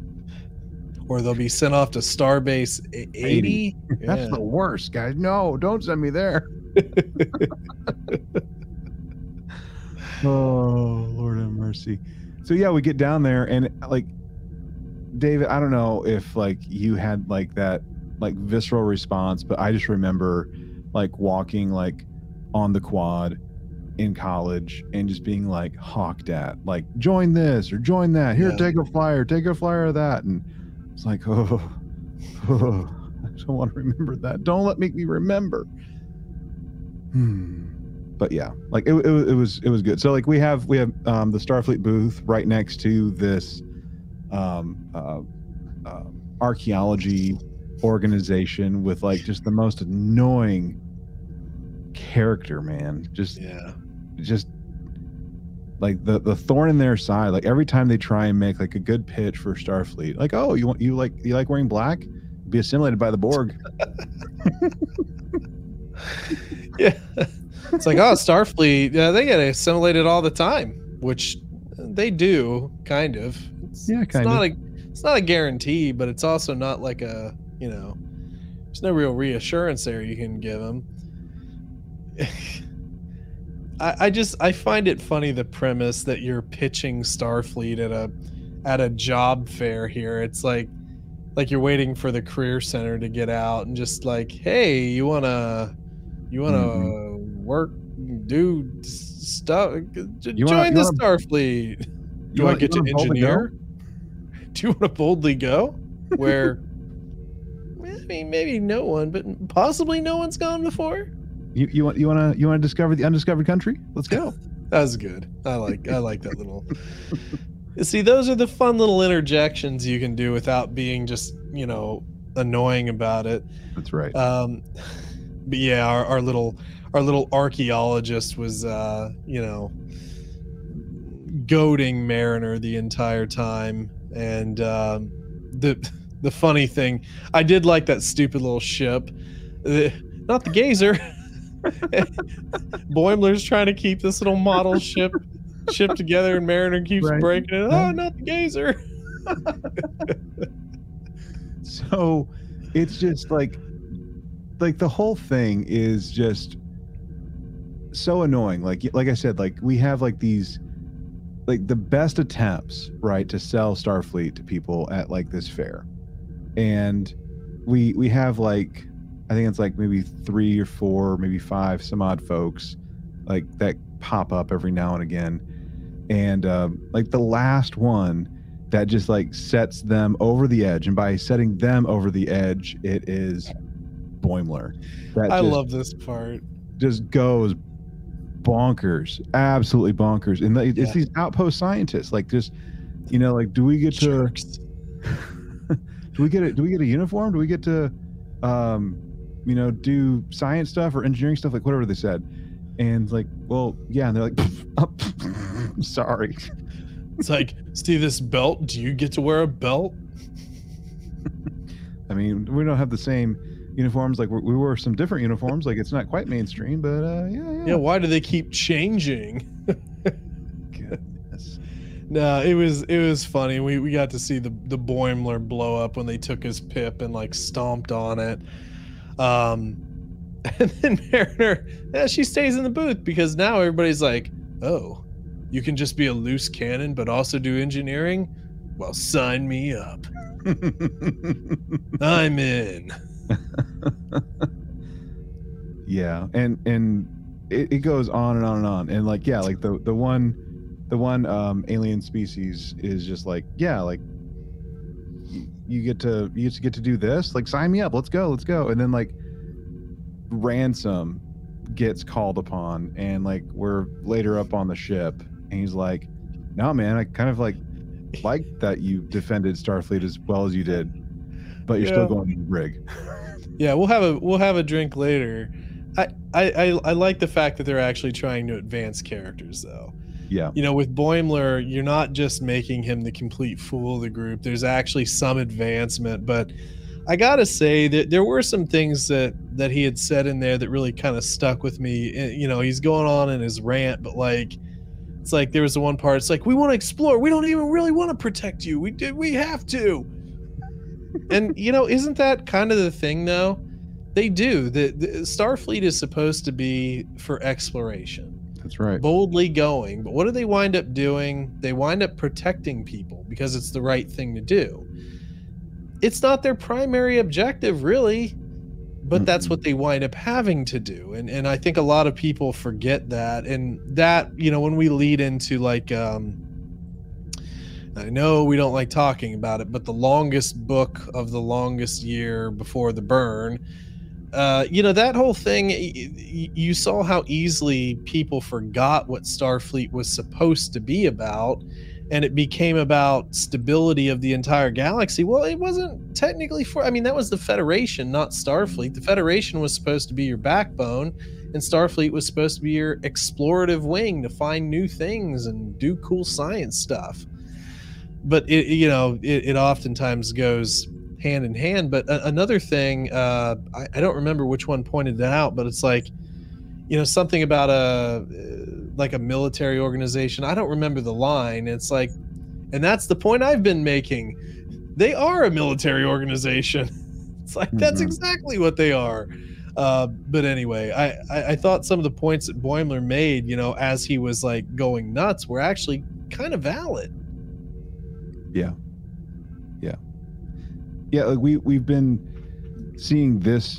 Or they'll be sent off to Starbase 80. Yeah. That's the worst, guys. No, don't send me there. Oh, Lord have mercy. So yeah, we get down there, and like, David, I don't know if like you had like that like visceral response, but I just remember like walking like on the quad in college and just being like hawked at, like join this or join that, here, take a flyer of that. And it's like, oh, I don't want to remember that. Don't let me remember. But yeah, like it was good. So like we have the Starfleet booth right next to this archaeology organization with like just the most annoying character, man. Just like the thorn in their side. Like every time they try and make like a good pitch for Starfleet, like, oh, you like wearing black? Be assimilated by the Borg. Yeah. It's like, oh, Starfleet, yeah, they get assimilated all the time, which they do, kind of. It's not a guarantee, but it's also not like a, you know, there's no real reassurance there you can give them. I find it funny, the premise that you're pitching Starfleet at a job fair here. It's like you're waiting for the career center to get out and just like, hey, you wanna work, do stuff, join the Starfleet. You wanna get to engineer? Do you wanna boldly go? Where I mean, maybe no one, but possibly no one's gone before. You wanna discover the undiscovered country? Let's go. That was good. I like that little. See, those are the fun little interjections you can do without being just, you know, annoying about it. That's right. But yeah, our little archaeologist was you know, goading Mariner the entire time, and the funny thing, I did like that stupid little ship, not the Gazer. Boimler's trying to keep this little model ship together, and Mariner keeps breaking it. Oh, not the Gazer. So it's just like the whole thing is just so annoying. Like I said, like we have like these, like the best attempts, right, to sell Starfleet to people at like this fair, and we have like, I think it's like maybe 3 or 4, maybe 5 some odd folks like that pop up every now and again, and like the last one that just like sets them over the edge, and by setting them over the edge, it is Boimler. I love this part. Just goes bonkers, absolutely bonkers. And it's these outpost scientists, like, just, you know, like, do we get to do we get a uniform? Do we get to you know, do science stuff or engineering stuff, like whatever they said? And like, well, yeah. And they're like, I'm sorry. It's like, see this belt? Do you get to wear a belt? I mean, we don't have the same uniforms. Like we wore some different uniforms. Like it's not quite mainstream, but yeah. Yeah. Why do they keep changing? Goodness. No, it was funny. We got to see the Boimler blow up when they took his pip and like stomped on it. And then Mariner, she stays in the booth because now everybody's like, oh, you can just be a loose cannon but also do engineering? Well, sign me up. I'm in. Yeah, and it goes on and on and on. And like, yeah, like the one alien species is just like, yeah, like you get to do this? Like, sign me up. Let's go. And then like Ransom gets called upon, and like we're later up on the ship, and he's like, no, man, I kind of like that you defended Starfleet as well as you did, but you're still going to the brig. Yeah, we'll have a drink later. I like the fact that they're actually trying to advance characters, though. Yeah, you know, with Boimler, you're not just making him the complete fool of the group. There's actually some advancement. But I gotta say that there were some things that he had said in there that really kind of stuck with me. You know, he's going on in his rant, but like, it's like there was the one part, it's like, we want to explore, we don't even really want to protect you, we have to. And you know, isn't that kind of the thing though? They do. The Starfleet is supposed to be for exploration. That's right. Boldly going, but what do they wind up doing? They wind up protecting people because it's the right thing to do. It's not their primary objective, really. But that's what they wind up having to do. And I think a lot of people forget that. And that, you know, when we lead into like, I know we don't like talking about it, but the longest book of the longest year before the burn, you know, that whole thing, you saw how easily people forgot what Starfleet was supposed to be about. And it became about stability of the entire galaxy. Well, it wasn't technically for, I mean, that was the Federation, not Starfleet. The Federation was supposed to be your backbone, and Starfleet was supposed to be your explorative wing to find new things and do cool science stuff. But it, you know, it oftentimes goes hand in hand. But another thing, I don't remember which one pointed that out, but it's like, you know, something about a military organization. I don't remember the line. It's like, and that's the point I've been making. They are a military organization. It's like, that's exactly what they are. But anyway, I thought some of the points that Boimler made, you know, as he was like going nuts, were actually kind of valid. Yeah. Yeah. Yeah. Like we've been seeing this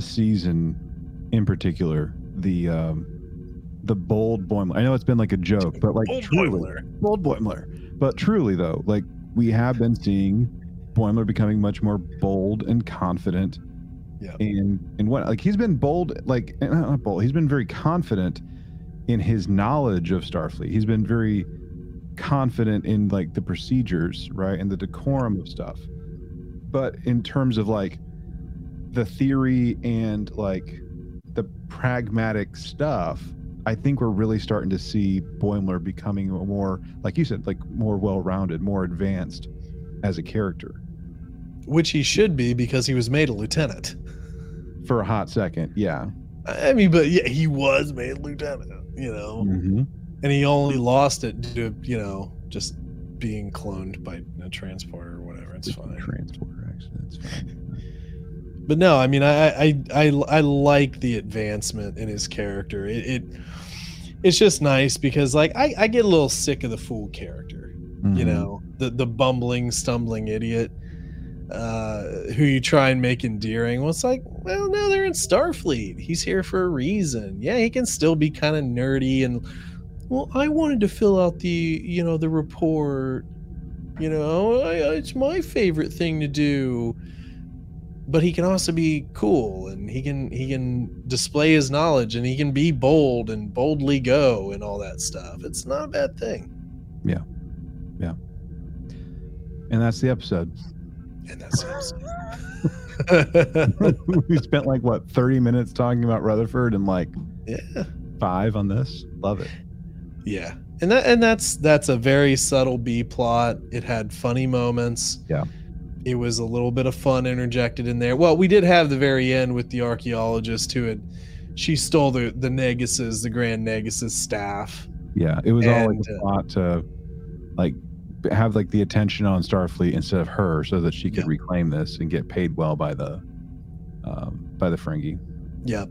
season in particular, the bold Boimler. I know it's been like a joke, but like bold Boimler. But truly though, like we have been seeing Boimler becoming much more bold and confident. Yeah. And what, like he's been bold, like not bold. He's been very confident in his knowledge of Starfleet. He's been very confident in like the procedures, right, and the decorum of stuff. But in terms of like the theory and like the pragmatic stuff, I think we're really starting to see Boimler becoming more, like you said, like more well-rounded, more advanced as a character. Which he should be, because he was made a lieutenant. For a hot second, yeah. I mean, but yeah, he was made lieutenant, you know. Mm-hmm. And he only lost it due to, you know, just being cloned by a transporter or whatever. It's fine. Transporter accident, it's fine. But no, I mean, I like the advancement in his character. It's just nice because, like, I get a little sick of the fool character, you know, the bumbling, stumbling idiot who you try and make endearing. Well, it's like, well, no, they're in Starfleet. He's here for a reason. Yeah, he can still be kind of nerdy and, well, I wanted to fill out the, you know, the report. You know, it's my favorite thing to do. But he can also be cool, and he can display his knowledge, and he can be bold and boldly go and all that stuff. It's not a bad thing. Yeah. Yeah. And that's the episode. And that's the episode. We spent like what, 30 minutes talking about Rutherford and like 5 on this. Love it. Yeah. And that's a very subtle B plot. It had funny moments. Yeah. It was a little bit of fun interjected in there. Well, we did have the very end with the archaeologist who had, she stole the Neguses, the Grand Neguses staff. Yeah, it was all like a plot to like have like the attention on Starfleet instead of her, so that she could reclaim this and get paid well by the Ferengi. Yeah.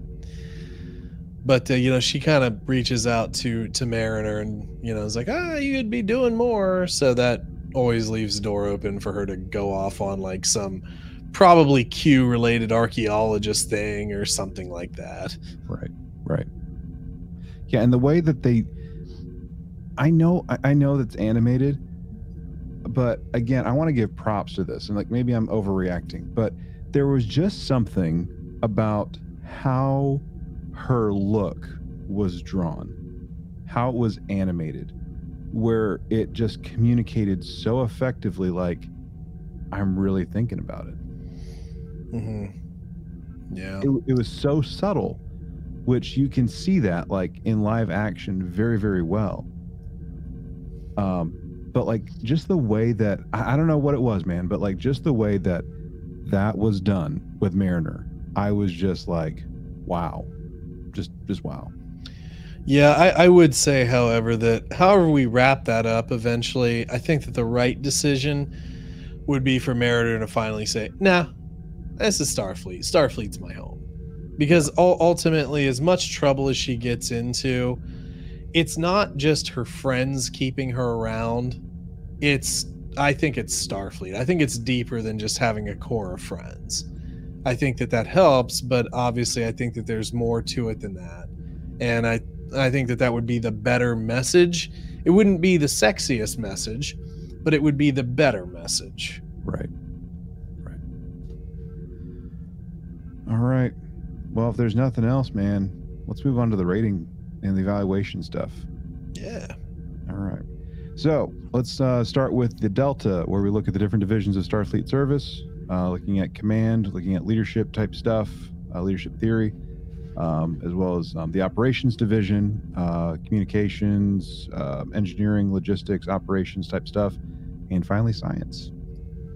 But you know, she kind of reaches out to Mariner, and you know, is like, you could be doing more. So that always leaves the door open for her to go off on like some probably Q related archaeologist thing or something like that. Right. Yeah. And the way that they, I know that's animated, but again, I want to give props to this, and like, maybe I'm overreacting, but there was just something about how her look was drawn, how it was animated, where it just communicated so effectively, like, I'm really thinking about it. It was so subtle, which you can see that like in live action very, very well. But like just the way that, I don't know what it was, man, but like just the way that that was done with Mariner, I was just like, wow, just wow. Yeah, I would say, however, that however we wrap that up eventually, I think that the right decision would be for Mariner to finally say, nah, this is Starfleet. Starfleet's my home. Because ultimately, as much trouble as she gets into, it's not just her friends keeping her around. I think it's Starfleet. I think it's deeper than just having a core of friends. I think that that helps, but obviously I think that there's more to it than that. And I think that that would be the better message. It wouldn't be the sexiest message, but it would be the better message. Right. Right. All right. Well, if there's nothing else, man, let's move on to the rating and the evaluation stuff. Yeah. All right. So let's start with the Delta, where we look at the different divisions of Starfleet service, looking at command, looking at leadership type stuff, leadership theory, as well as the operations division, communications, engineering, logistics, operations type stuff, and finally science.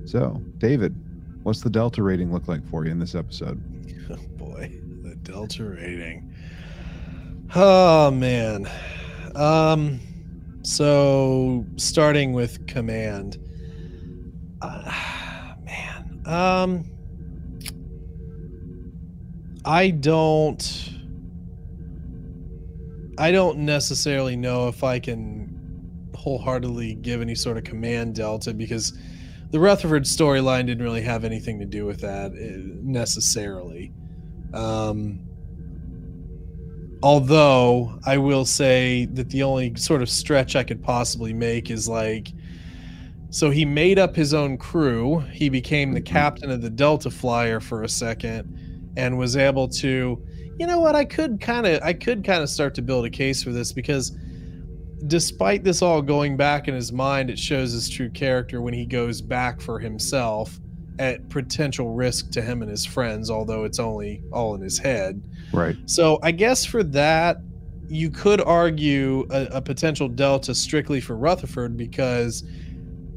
So, David, what's the Delta rating look like for you in this episode? Oh boy, the Delta rating. Oh man. So starting with command, man, I don't necessarily know if I can wholeheartedly give any sort of command Delta, because the Rutherford storyline didn't really have anything to do with that necessarily. Although I will say that the only sort of stretch I could possibly make is like, so he made up his own crew. He became the captain of the Delta Flyer for a second and was able to, you know what, I could kind of start to build a case for this, because despite this all going back in his mind, it shows his true character when he goes back for himself at potential risk to him and his friends, although it's only all in his head. Right. So I guess for that, you could argue a potential Delta strictly for Rutherford, because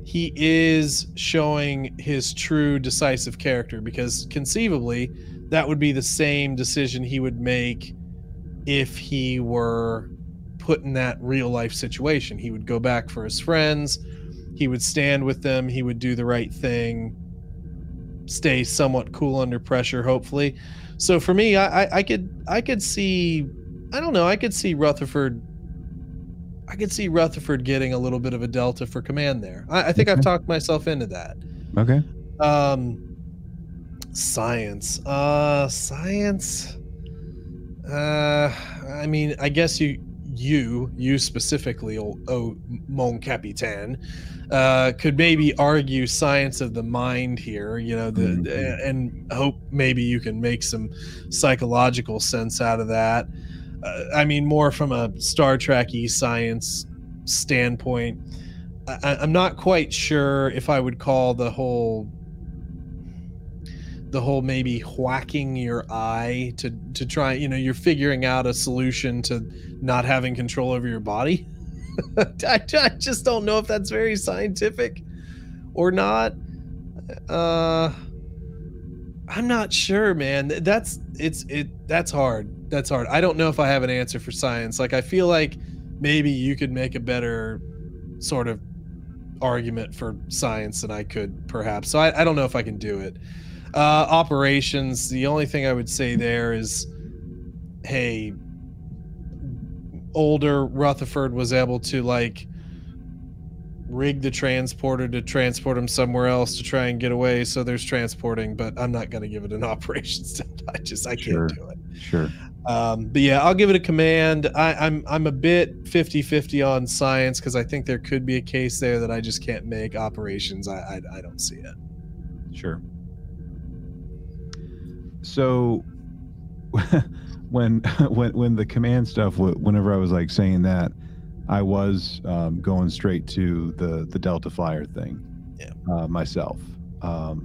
he is showing his true decisive character, because conceivably that would be the same decision he would make if he were put in that real life situation. He would go back for his friends. He would stand with them. He would do the right thing. Stay somewhat cool under pressure, hopefully. So for me, I could see, I don't know, I could see Rutherford getting a little bit of a Delta for command there. I think I've talked myself into that. Okay. Science. I mean, I guess you specifically, oh mon capitaine, could maybe argue science of the mind here, you know, and hope maybe you can make some psychological sense out of that. I mean, more from a Star Trek-y science standpoint. I'm not quite sure if I would call the whole maybe whacking your eye to try, you know, you're figuring out a solution to not having control over your body. I just don't know if that's very scientific or not. I'm not sure, man. That's hard. I don't know if I have an answer for science. Like, I feel like maybe you could make a better sort of argument for science than I could, perhaps. So I don't know if I can do it. Operations, the only thing I would say there is, hey, older Rutherford was able to like rig the transporter to transport him somewhere else to try and get away, so there's transporting, but I'm not going to give it an operations. I can't do it. Sure. But yeah, I'll give it a command. I'm a bit 50-50 on science, because I think there could be a case there that I just can't make. Operations, I don't see it. Sure. So when the command stuff, whenever I was like saying that, I was going straight to the Delta Flyer thing. Yeah. Myself, for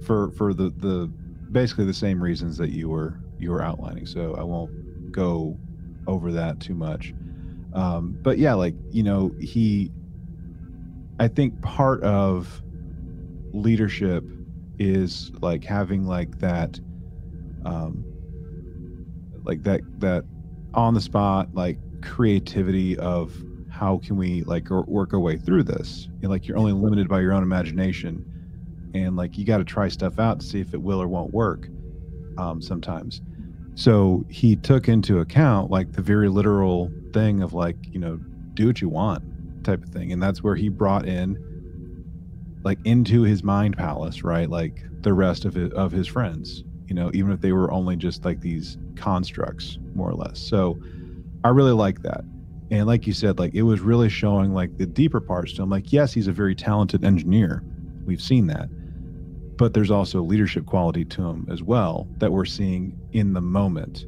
the basically the same reasons that you were outlining. So I won't go over that too much. But yeah, like, you know, I think part of leadership is like having that on the spot, like creativity of how can we like work our way through this, and like you're only limited by your own imagination, and like you got to try stuff out to see if it will or won't work sometimes. So he took into account like the very literal thing of like, you know, do what you want type of thing, and that's where he brought in like into his mind palace, right? Like the rest of his friends, you know, even if they were only just like these constructs, more or less. So I really like that. And like you said, like it was really showing like the deeper parts to him. Like, yes, he's a very talented engineer. We've seen that. But there's also leadership quality to him as well that we're seeing in the moment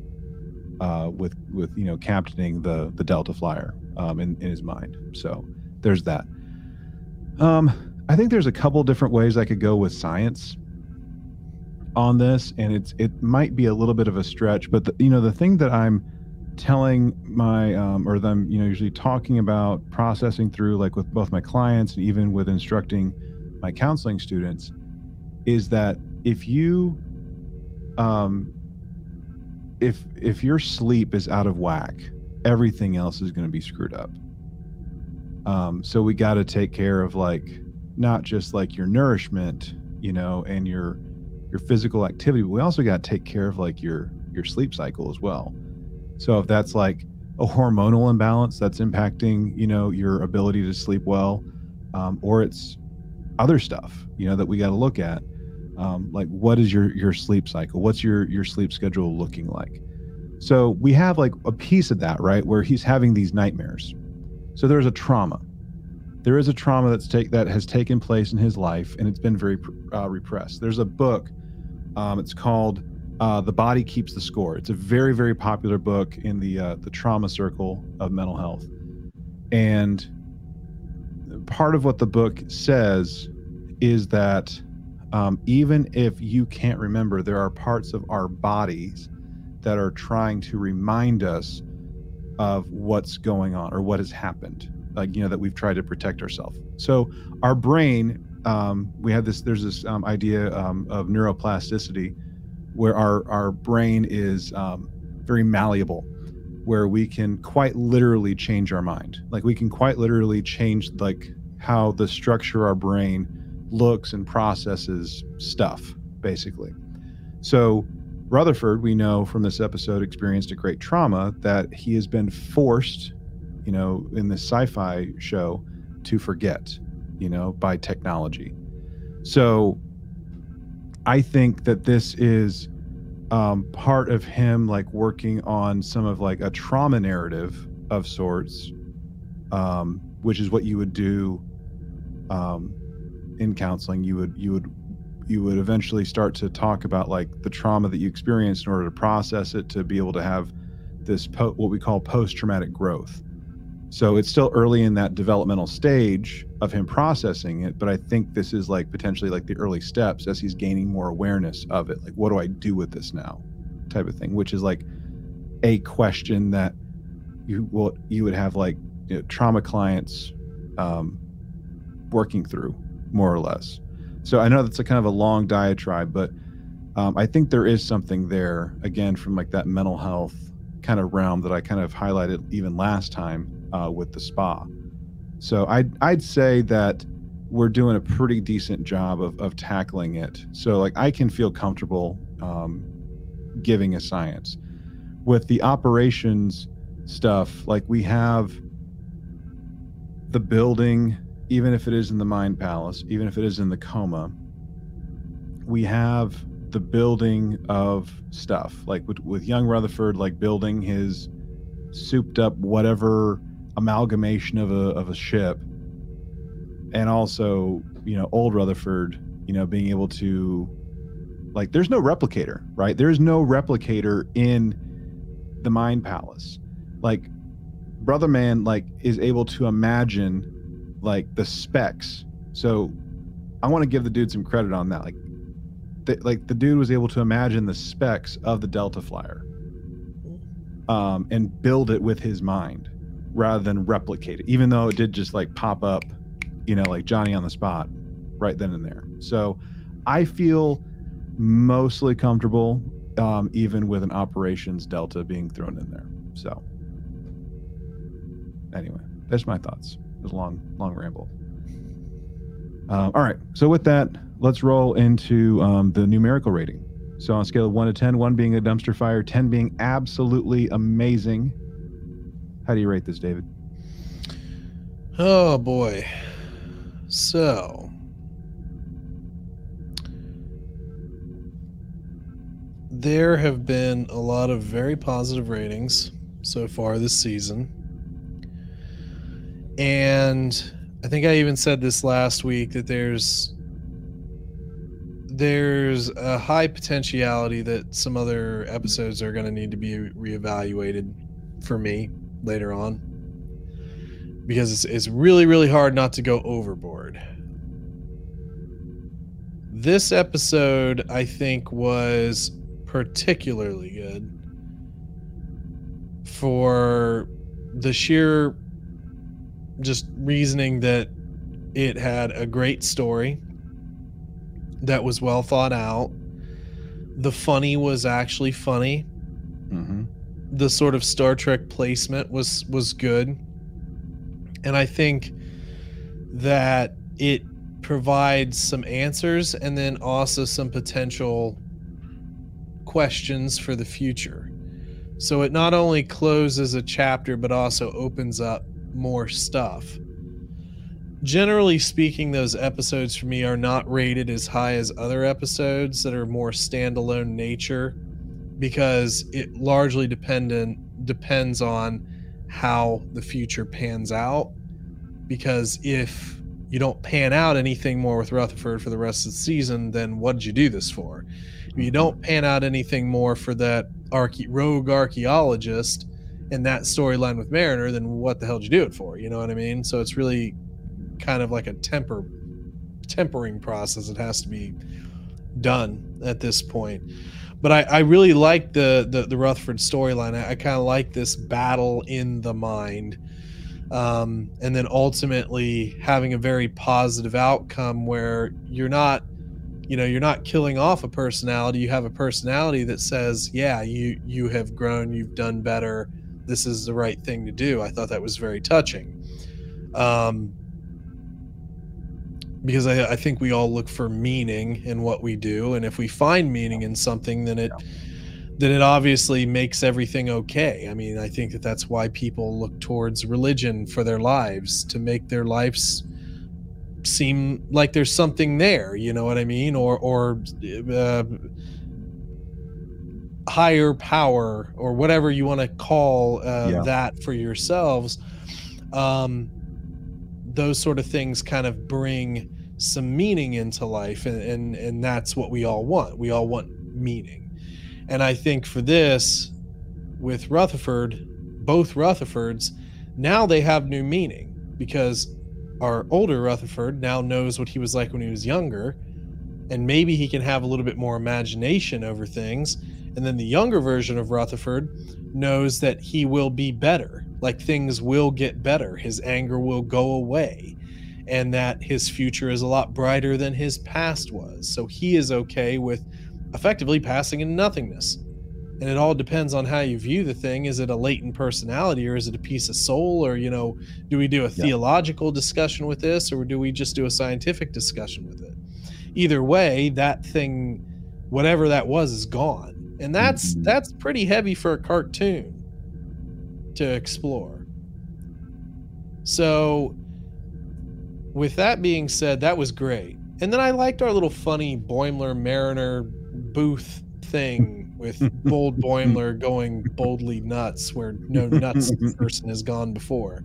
with you know, captaining the Delta Flyer in his mind. So there's that. I think there's a couple different ways I could go with science on this, and it might be a little bit of a stretch, but the thing that I'm telling my that I'm usually talking about processing through, like with both my clients and even with instructing my counseling students, is that if you if your sleep is out of whack, everything else is going to be screwed up. So we got to take care of like not just like your nourishment, and your physical activity, but we also got to take care of like your sleep cycle as well. So if that's like a hormonal imbalance that's impacting, your ability to sleep well, or it's other stuff, that we got to look at, like what is your sleep cycle? What's your sleep schedule looking like? So we have like a piece of that, right? Where he's having these nightmares. So there's a trauma. There is a trauma that has taken place in his life, and it's been very repressed. There's a book, it's called The Body Keeps the Score. It's a very, very popular book in the trauma circle of mental health. And part of what the book says is that even if you can't remember, there are parts of our bodies that are trying to remind us of what's going on or what has happened, like, that we've tried to protect ourselves. So our brain, there's this idea of neuroplasticity, where our brain is very malleable, where we can quite literally change our mind. Like we can quite literally change like how the structure our brain looks and processes stuff, basically. So Rutherford, we know from this episode, experienced a great trauma that he has been forced, in this sci-fi show, to forget, by technology. So I think that this is part of him like working on some of like a trauma narrative of sorts, which is what you would do in counseling. You would eventually start to talk about like the trauma that you experienced in order to process it, to be able to have this what we call post-traumatic growth. So it's still early in that developmental stage of him processing it, but I think this is like potentially like the early steps as he's gaining more awareness of it. Like, what do I do with this now, type of thing, which is like a question that you would have like trauma clients working through, more or less. So I know that's a kind of a long diatribe, but I think there is something there, again, from like that mental health kind of realm that I kind of highlighted even last time. With the spa. So I'd say that we're doing a pretty decent job of tackling it. So like I can feel comfortable giving a science. With the operations stuff, like we have the building, even if it is in the mind palace, even if it is in the coma, we have the building of stuff. Like with young Rutherford, like building his souped up whatever amalgamation of a ship, and also old Rutherford being able to, like, there's no replicator, right? There's no replicator in the mind palace. Like brother man like is able to imagine like the specs. So I want to give the dude some credit on that. Like the dude was able to imagine the specs of the Delta Flyer and build it with his mind, rather than replicate it, even though it did just like pop up, like Johnny on the spot right then and there. So I feel mostly comfortable, even with an operations Delta being thrown in there. So anyway, that's my thoughts. It was a long ramble. All right. So with that, let's roll into the numerical rating. So on a scale of 1 to 10, 1 being a dumpster fire, 10 being absolutely amazing. How do you rate this, David? Oh boy. So There have been a lot of very positive ratings so far this season. And I think I even said this last week that there's a high potentiality that some other episodes are going to need to be reevaluated for me later on, because it's really, really hard not to go overboard. This episode, I think, was particularly good for the sheer just reasoning that it had a great story that was well thought out. The funny was actually funny. Mm-hmm. The sort of Star Trek placement was good. And I think that it provides some answers and then also some potential questions for the future. So it not only closes a chapter, but also opens up more stuff. Generally speaking, those episodes for me are not rated as high as other episodes that are more standalone nature, because it largely depends on how the future pans out. Because if you don't pan out anything more with Rutherford for the rest of the season, then what did you do this for? If you don't pan out anything more for that rogue archaeologist and that storyline with Mariner, then what the hell did you do it for? You know what I mean? So it's really kind of like a tempering process that has to be done at this point. But I really like the Rutherford storyline. I kind of like this battle in the mind. And then ultimately having a very positive outcome where you're not killing off a personality. You have a personality that says, yeah, you have grown, you've done better. This is the right thing to do. I thought that was very touching. Because I think we all look for meaning in what we do, and if we find meaning in something, then it obviously makes everything okay. I mean, I think that's why people look towards religion for their lives, to make their lives seem like there's something there, you know what I mean? Or higher power, or whatever you want to call that for yourselves. Those sort of things kind of bring some meaning into life, and that's what we all want. We all want meaning. And I think for this, with Rutherford, both Rutherfords, now they have new meaning, because our older Rutherford now knows what he was like when he was younger, and maybe he can have a little bit more imagination over things. And then the younger version of Rutherford knows that he will be better. Like, things will get better. His anger will go away, and that his future is a lot brighter than his past was. So he is okay with effectively passing into nothingness. And it all depends on how you view the thing. Is it a latent personality, or is it a piece of soul? Or, you know, do we do a theological discussion with this, or do we just do a scientific discussion with it? Either way, that thing, whatever that was, is gone. And that's pretty heavy for a cartoon to explore. So with that being said, that was great. And then I liked our little funny Boimler Mariner booth thing with bold Boimler going boldly nuts where no nuts person has gone before.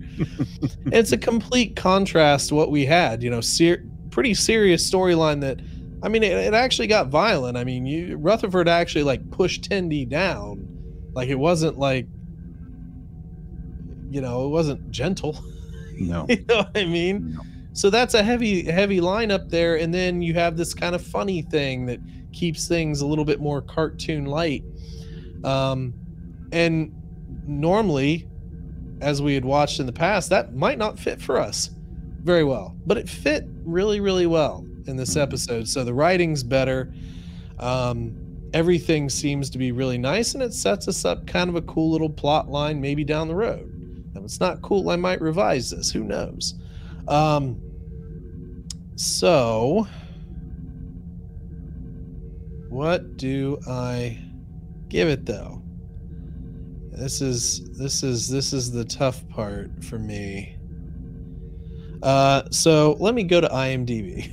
It's a complete contrast to what we had, you know, pretty serious storyline that, I mean, it actually got violent. I mean, Rutherford actually like pushed Tendi down. Like, it wasn't like, you know, it wasn't gentle. No. You know what I mean? No. So that's a heavy line up there. And then you have this kind of funny thing that keeps things a little bit more cartoon light. And normally, as we had watched in the past, that might not fit for us very well, but it fit really, really well in this episode. So the writing's better. Everything seems to be really nice, and it sets us up kind of a cool little plot line maybe down the road. If it's not cool, I might revise this. Who knows? So what do I give it, though? This is the tough part for me. So let me go to IMDb.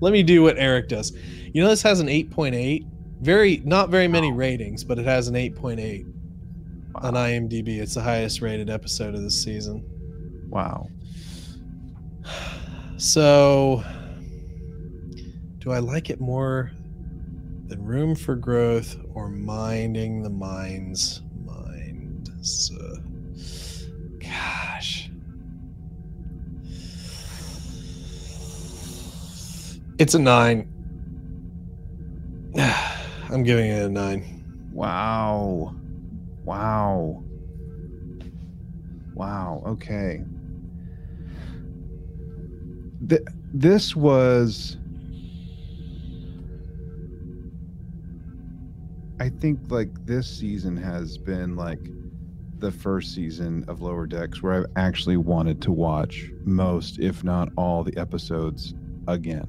Let me do what Eric does. You know, this has an 8.8, Not very many ratings, but it has an 8.8 on IMDb. It's the highest rated episode of this season. Wow. So, do I like it more than Room for Growth or Minding the Mind's Mind? Gosh. It's a 9. I'm giving it a 9. Wow. Wow. Wow. Okay. This was, I think, like, this season has been like the first season of Lower Decks where I've actually wanted to watch most, if not all, the episodes again.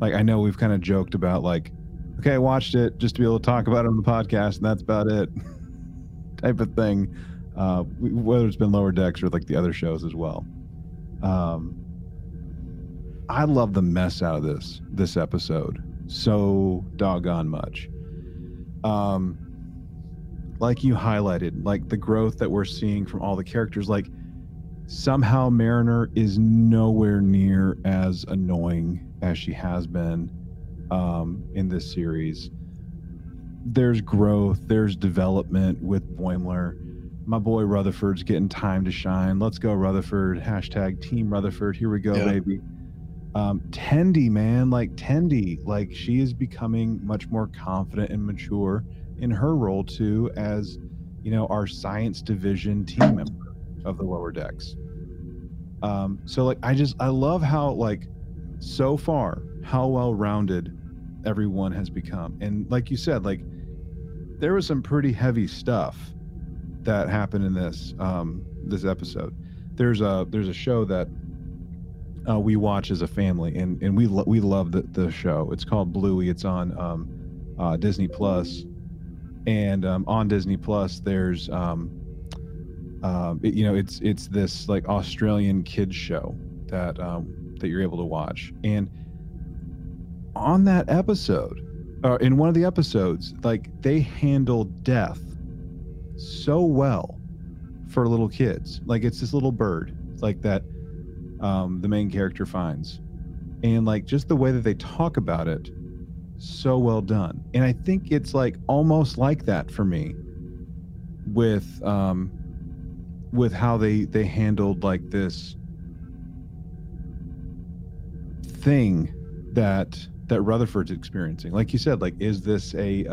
Like, I know we've kind of joked about, like, okay, I watched it just to be able to talk about it on the podcast, and that's about it type of thing, whether it's been Lower Decks or, like, the other shows as well. I love the mess out of this episode so doggone much. Like you highlighted, like, the growth that we're seeing from all the characters, like, somehow Mariner is nowhere near as annoying as she has been in this series. There's growth, there's development with Boimler. My boy Rutherford's getting time to shine. Let's go, Rutherford. # Team Rutherford. Here we go, baby. Tendi, man. Like, Tendi. Like, she is becoming much more confident and mature in her role, too, as, you know, our science division team member of the Lower Decks. So, like, I love how, like, so far, how well-rounded everyone has become. And like you said, like, there was some pretty heavy stuff that happened in this this episode. There's a show that we watch as a family, and we love the show. It's called Bluey. It's on Disney Plus, and on Disney Plus there's you know, it's this, like, Australian kids show that that you're able to watch. And on that episode, or in one of the episodes, like, they handle death so well for little kids. Like, it's this little bird, like, that the main character finds, and, like, just the way that they talk about it, so well done. And I think it's, like, almost like that for me with how they handled, like, this thing that Rutherford's experiencing. Like you said, like, is this a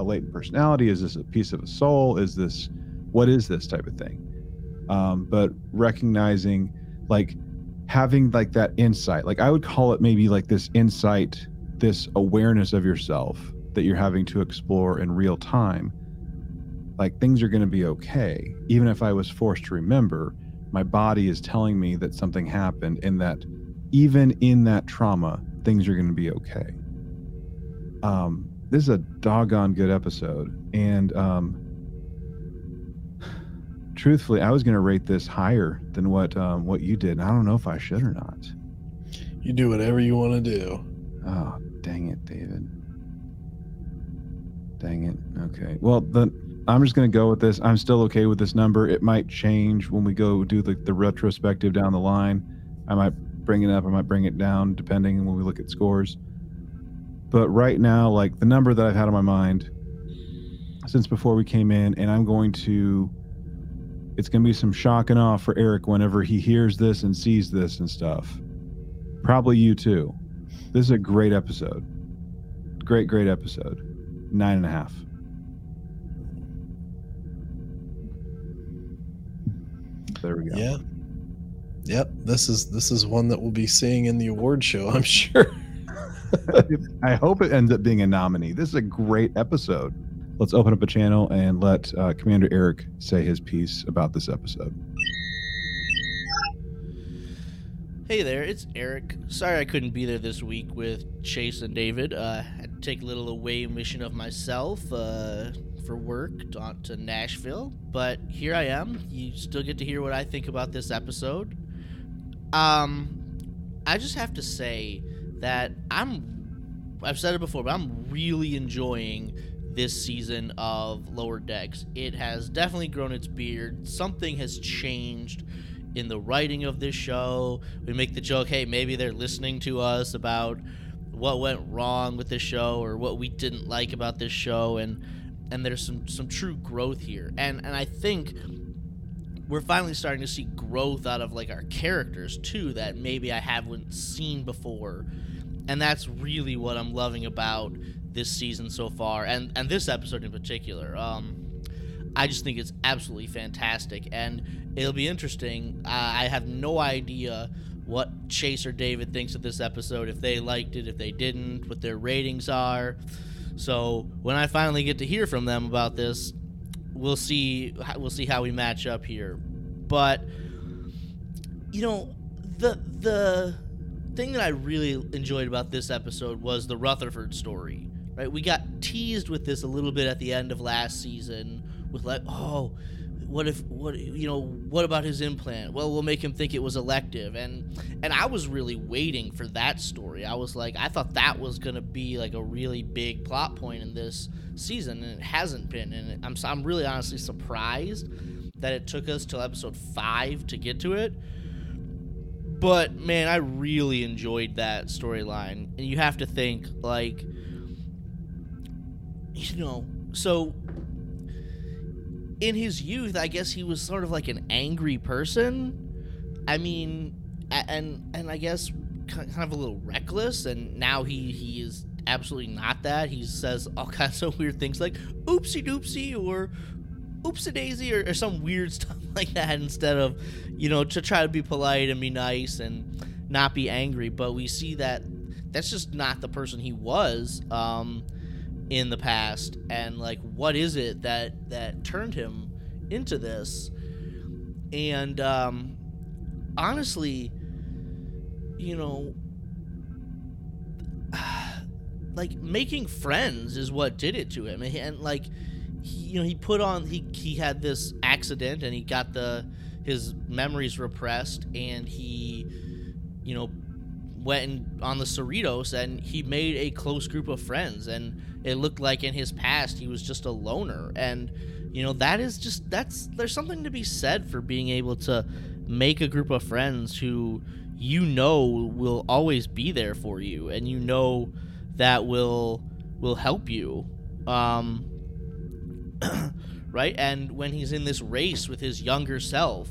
latent personality? Is this a piece of a soul? Is this, what is this type of thing? But recognizing, like, having, like, that insight, like, I would call it maybe, like, this insight, this awareness of yourself that you're having to explore in real time. Like, things are going to be okay. Even if I was forced to remember, my body is telling me that something happened, and that even in that trauma, things are going to be okay. This is a doggone good episode. And truthfully, I was going to rate this higher than what you did. And I don't know if I should or not. You do whatever you want to do. Oh, dang it, David. Dang it. Okay. Well, I'm just going to go with this. I'm still okay with this number. It might change when we go do the retrospective down the line. I might bring it up, I might bring it down, depending on when we look at scores. But right now, like, the number that I've had on my mind since before we came in, and it's going to be some shock and awe for Eric whenever he hears this and sees this and stuff. Probably you too. This is a great episode. Great, great episode. 9.5. There we go. Yeah. Yep, this is one that we'll be seeing in the award show, I'm sure. I hope it ends up being a nominee. This is a great episode. Let's open up a channel and let Commander Eric say his piece about this episode. Hey there, it's Eric. Sorry I couldn't be there this week with Chase and David. I had to take a little away mission of myself for work to Nashville. But here I am. You still get to hear what I think about this episode. I just have to say that I'm I've said it before, but I'm really enjoying this season of Lower Decks. It has definitely grown its beard. Something has changed in the writing of this show. We make the joke, hey, maybe they're listening to us about what went wrong with this show or what we didn't like about this show, and there's some true growth here. And I think we're finally starting to see growth out of like our characters too that maybe I haven't seen before. And that's really what I'm loving about this season so far, and this episode in particular. I just think it's absolutely fantastic, and it'll be interesting. I have no idea what Chase or David thinks of this episode, if they liked it, if they didn't, what their ratings are. So when I finally get to hear from them about this, we'll see how we match up here. But you know, the thing that I really enjoyed about this episode was the Rutherford story, right? We got teased with this a little bit at the end of last season with like, oh, what about his implant? Well, we'll make him think it was elective. And I was really waiting for that story. I was like, I thought that was going to be like a really big plot point in this season, and it hasn't been. And I'm really honestly surprised that it took us till episode 5 to get to it. But, man, I really enjoyed that storyline. And you have to think, like, you know, so in his youth, I guess he was sort of like an angry person. I mean, and I guess kind of a little reckless. And now he is absolutely not that. He says all kinds of weird things like oopsie doopsie or oopsie-daisy or some weird stuff like that, instead of, you know, to try to be polite and be nice and not be angry. But we see that that's just not the person he was in the past, and like, what is it that turned him into this? And honestly, you know, like, making friends is what did it to him. And like, you know, he had this accident and he got his memories repressed, and he, you know, went on the Cerritos and he made a close group of friends. And it looked like in his past he was just a loner. And, you know, there's something to be said for being able to make a group of friends who, you know, will always be there for you, and you know that will help you. Right? And when he's in this race with his younger self,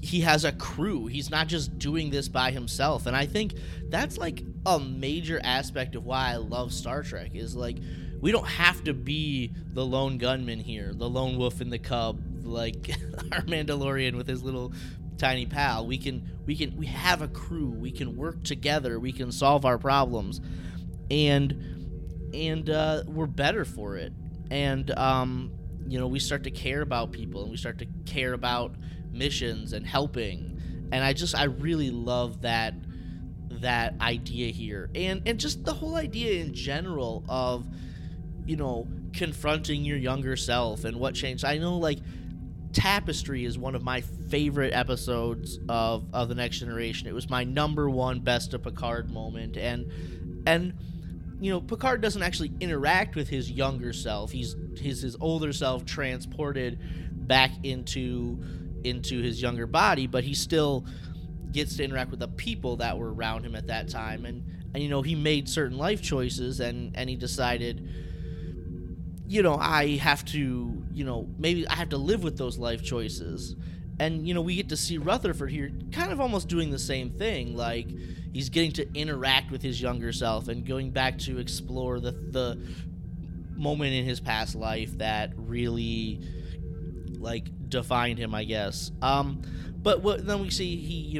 he has a crew. He's not just doing this by himself. And I think that's like a major aspect of why I love Star Trek, is like, we don't have to be the lone gunman here, the lone wolf in the cub, like our Mandalorian with his little tiny pal. We have a crew. We can work together. We can solve our problems. And we're better for it. And, you know, we start to care about people, and we start to care about missions and helping. And I really love that idea here. And just the whole idea in general of, you know, confronting your younger self and what changed. I know, like, Tapestry is one of my favorite episodes of The Next Generation. It was my #1 best of Picard moment. And you know, Picard doesn't actually interact with his younger self. He's his older self transported back into his younger body, but he still gets to interact with the people that were around him at that time. And you know, he made certain life choices, and he decided, you know, I have to, you know, maybe I have to live with those life choices. And, you know, we get to see Rutherford here kind of almost doing the same thing. Like, he's getting to interact with his younger self and going back to explore the moment in his past life that really, like, defined him, I guess. Then we see he...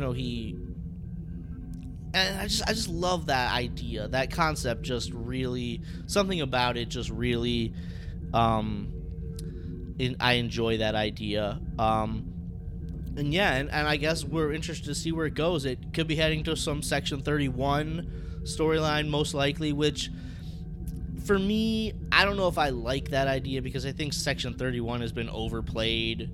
And I just love that idea. That concept just really... Something about it just really... I enjoy that idea. And yeah, and I guess we're interested to see where it goes. It could be heading to some Section 31 storyline, most likely, which, for me, I don't know if I like that idea, because I think Section 31 has been overplayed.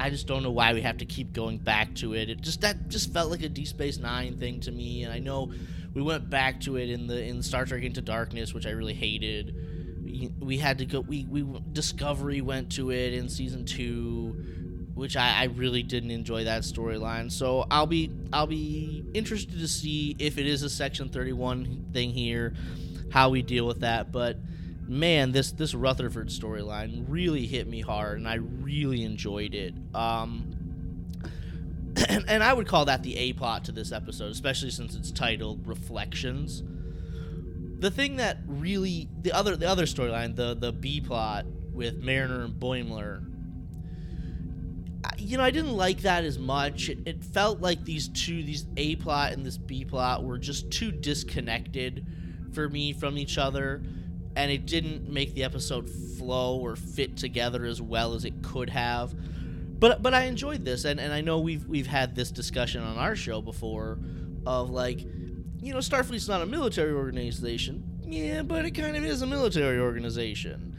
I just don't know why we have to keep going back to it. That just felt like a Deep Space Nine thing to me, and I know we went back to it in Star Trek Into Darkness, which I really hated. We had to go. We Discovery went to it in season 2, which I really didn't enjoy that storyline. So I'll be interested to see if it is a Section 31 thing here, how we deal with that, but. Man, this Rutherford storyline really hit me hard, and I really enjoyed it. And I would call that the A-plot to this episode, especially since it's titled Reflections. The thing that really... The other storyline, the B-plot with Mariner and Boimler, I didn't like that as much. It felt like these A-plot and this B-plot were just too disconnected for me from each other. And it didn't make the episode flow or fit together as well as it could have. But I enjoyed this, and I know we've had this discussion on our show before of, like, Starfleet's not a military organization. Yeah, but it kind of is a military organization.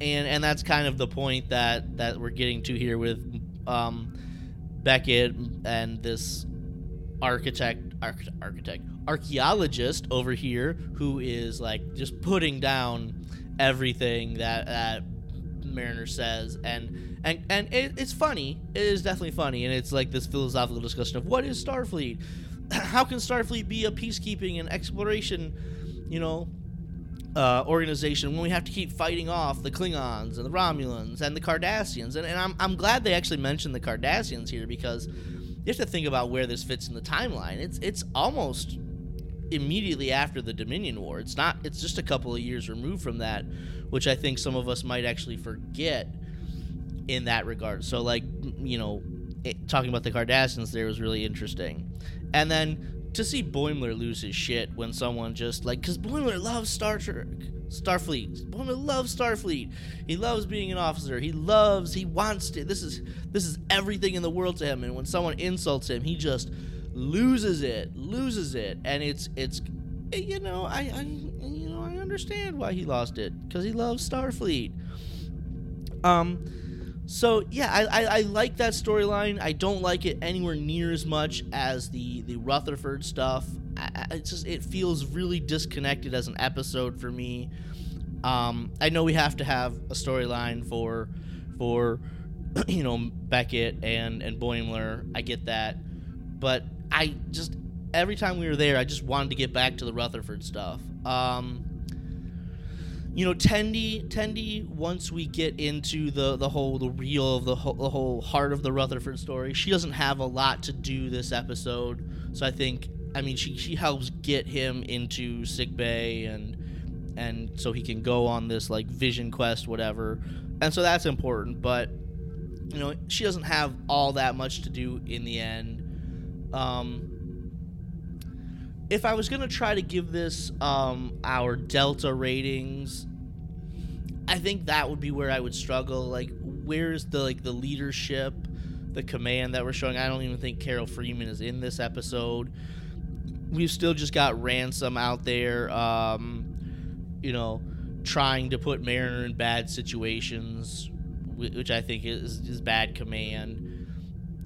And that's kind of the point that we're getting to here with Beckett and this archaeologist over here who is, like, just putting down everything that Mariner says, and it's funny. It is definitely funny, and it's like this philosophical discussion of what is Starfleet? How can Starfleet be a peacekeeping and exploration organization when we have to keep fighting off the Klingons and the Romulans and the Cardassians? And I'm glad they actually mentioned the Cardassians here, because you have to think about where this fits in the timeline. It's almost immediately after the Dominion War. It's just a couple of years removed from that, which I think some of us might actually forget in that regard. So, like, talking about the Cardassians there was really interesting. And then to see Boimler lose his shit when someone just, like, because Boimler loves Star Trek, Starfleet. Boimler loves Starfleet. He loves being an officer. He wants to. This is everything in the world to him. And when someone insults him, he just loses it. And I understand why he lost it, because he loves Starfleet. So yeah, I like that storyline. I don't like it anywhere near as much as the Rutherford stuff. It feels really disconnected as an episode for me. I know we have to have a storyline for Beckett and Boimler. I get that, but I just every time we were there, I just wanted to get back to the Rutherford stuff. Tendi. Once we get into the whole heart of the Rutherford story, she doesn't have a lot to do this episode. So I think. I mean, she helps get him into sickbay and so he can go on this, like, vision quest, whatever. And so that's important, but, she doesn't have all that much to do in the end. If I was going to try to give this our Delta ratings, I think that would be where I would struggle. Like, where's the leadership, the command that we're showing? I don't even think Carol Freeman is in this episode. We've still just got Ransom out there, trying to put Mariner in bad situations, which I think is bad command.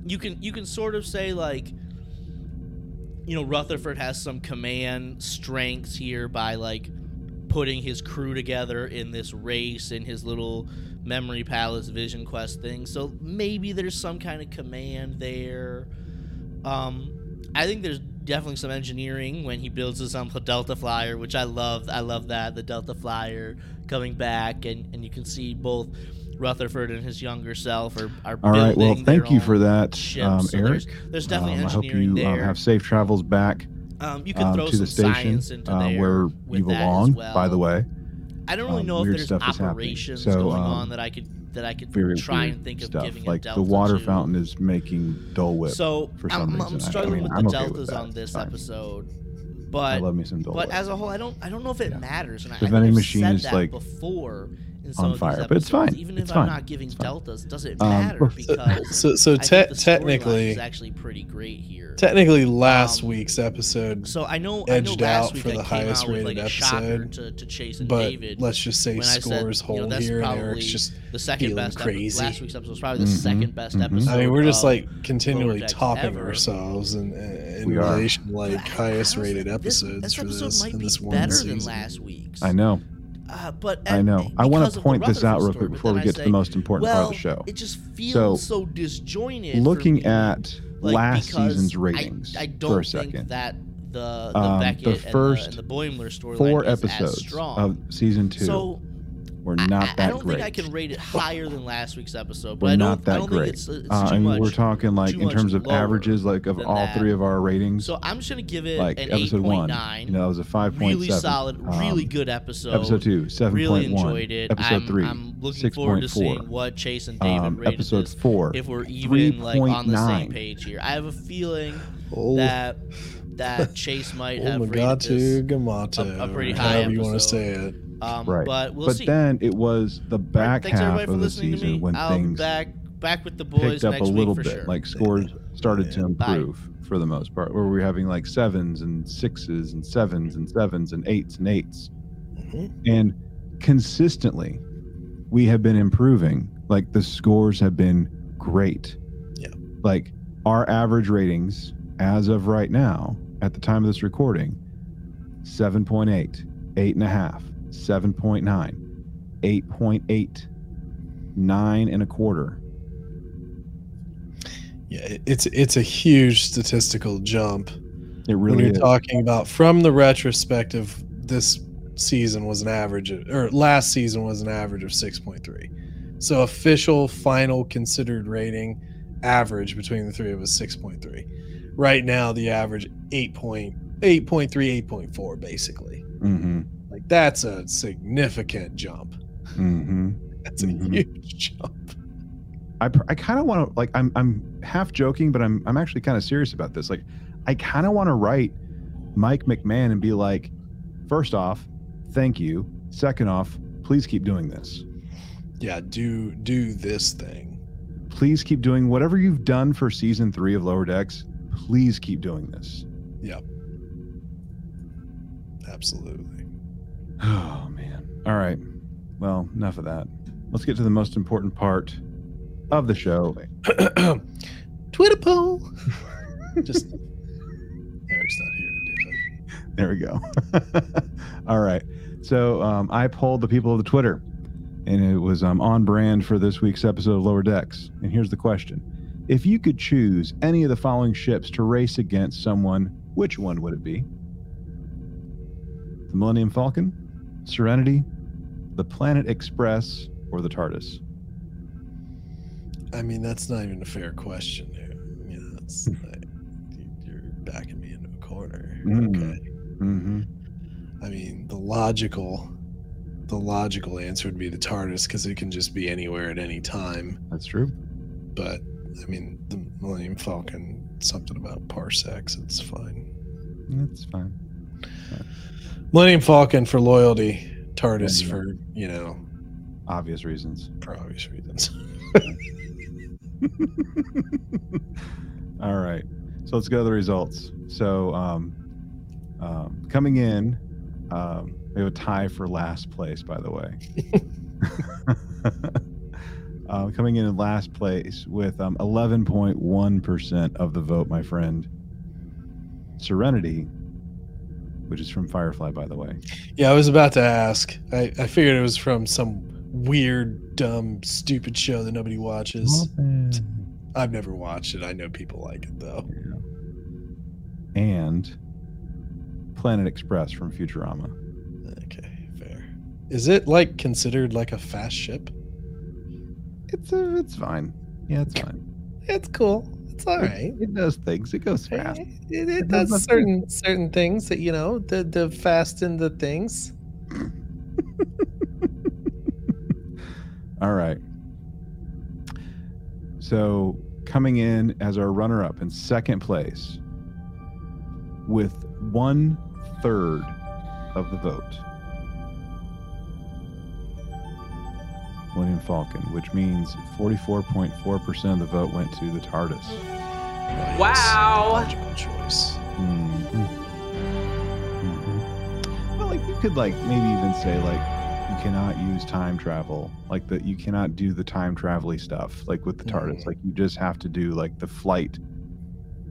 You can sort of say, like, Rutherford has some command strengths here by, like, putting his crew together in this race in his little memory palace vision quest thing. So maybe there's some kind of command there. I think there's definitely some engineering when he builds this on the Delta Flyer, which I love. I love that, the Delta Flyer coming back, and you can see both Rutherford and his younger self are building. All right, well, thank you for that, so Eric. There's definitely engineering there. I hope you have safe travels back you can throw to some the station into there where you belong, well. By the way. I don't really know if there's operations going on that I could... try and think of giving like a Delta. Like, the water fountain is making Dole Whip. So for some reason. I'm struggling with the Deltas on this episode, but I love me some Dole Whip. As a whole, I don't know if it matters. And the vending machine is like before. in some on fire, episodes, but it's fine. Even if I'm not giving deltas, doesn't matter because technically, is actually pretty great here. Technically, last week's episode. So I know last week for the highest rated like episode to Chase and David. But let's just say scores hold here, and Eric's just the second best crazy. Last week's episode was probably the second best episode. I mean, we're just like continually topping ourselves in relation to like highest rated episodes for this. This one better than last week's. I know. But I want to point this out real quick before we get to the most important part of the show. It just feels so disjointed. Looking at last season's ratings for a second, that the first four episodes of season 2 were not that great. I don't think I can rate it higher than last week's episode, but I don't think it's too much. I mean, we're talking like in terms of averages, like of all three of our ratings. So I'm just gonna give it like an 8.9. You know, it was a 5.7. Really solid, really good episode. Episode 2, 7.1. Really enjoyed it. Episode 3, I'm looking forward to seeing what Chase and David rated episode 4, if we're even like on the same page here. I have a feeling that Chase might have rated this a pretty high episode. You want to say it. Right. But we'll see. But then it was the back half of the season when things back with the boys picked up a little bit. Sure. Like scores started to improve for the most part. Where we were having like 7s and 6s and 7s and 7s and 8s and 8s, and consistently we have been improving. Like the scores have been great. Yeah. Like our average ratings as of right now, at the time of this recording, 7.8, 8.5. 7.9, 8.8, 9.25. Yeah, it's a huge statistical jump. It really is. When you're talking about from the retrospective, this season was an average of, or last season was an average of 6.3. So official final considered rating average between the three of us 6.3. Right now the average 8.3, 8.4 basically. Mm-hmm. That's a significant jump. Mm-hmm. That's a huge jump. I kind of want to, like, I'm half joking, but I'm actually kind of serious about this. Like, I kind of want to write Mike McMahon and be like, first off, thank you. Second off, please keep doing this. Yeah, do this thing. Please keep doing whatever you've done for season 3 of Lower Decks. Please keep doing this. Yep. Absolutely. Oh, man. All right. Well, enough of that. Let's get to the most important part of the show. Twitter poll. Just Eric's not here to do that. There we go. All right. So I polled the people of the Twitter, and it was on brand for this week's episode of Lower Decks. And here's the question. If you could choose any of the following ships to race against someone, which one would it be? The Millennium Falcon, Serenity, the Planet Express, or the TARDIS? I mean, that's not even a fair question, dude. I mean, that's like, you're backing me into a corner. Mm-hmm. Okay. Mm-hmm. I mean, the logical answer would be the TARDIS because it can just be anywhere at any time. That's true. But I mean, the Millennium Falcon, something about parsecs. It's fine. That's fine. Millennium Falcon for loyalty. TARDIS for, you know, obvious reasons. For obvious reasons. All right. So let's go to the results. So coming in, we have a tie for last place, by the way. Coming in last place with 11.1% of the vote, my friend. Serenity, which is from Firefly, by the way. Yeah, I was about to ask. I figured it was from some weird, dumb, stupid show that nobody watches. I've never watched it. I know people like it, though. Yeah. And Planet Express from Futurama. Okay, fair. Is it, like, considered, like, a fast ship? It's fine. Yeah, it's fine. It's cool. It's all right. It does things. It goes fast. It does certain things that, you know, the fast and the things. All right. So coming in as our runner-up in second place with 1/3 of the vote Millennium Falcon, which means 44.4% of the vote went to the TARDIS. Wow. Logical choice. Mm-hmm. Mm-hmm. Well, like, you could, like, maybe even say, like, you cannot use time travel. Like, that you cannot do the time travel-y stuff, like, with the TARDIS. Like, you just have to do, like, the flight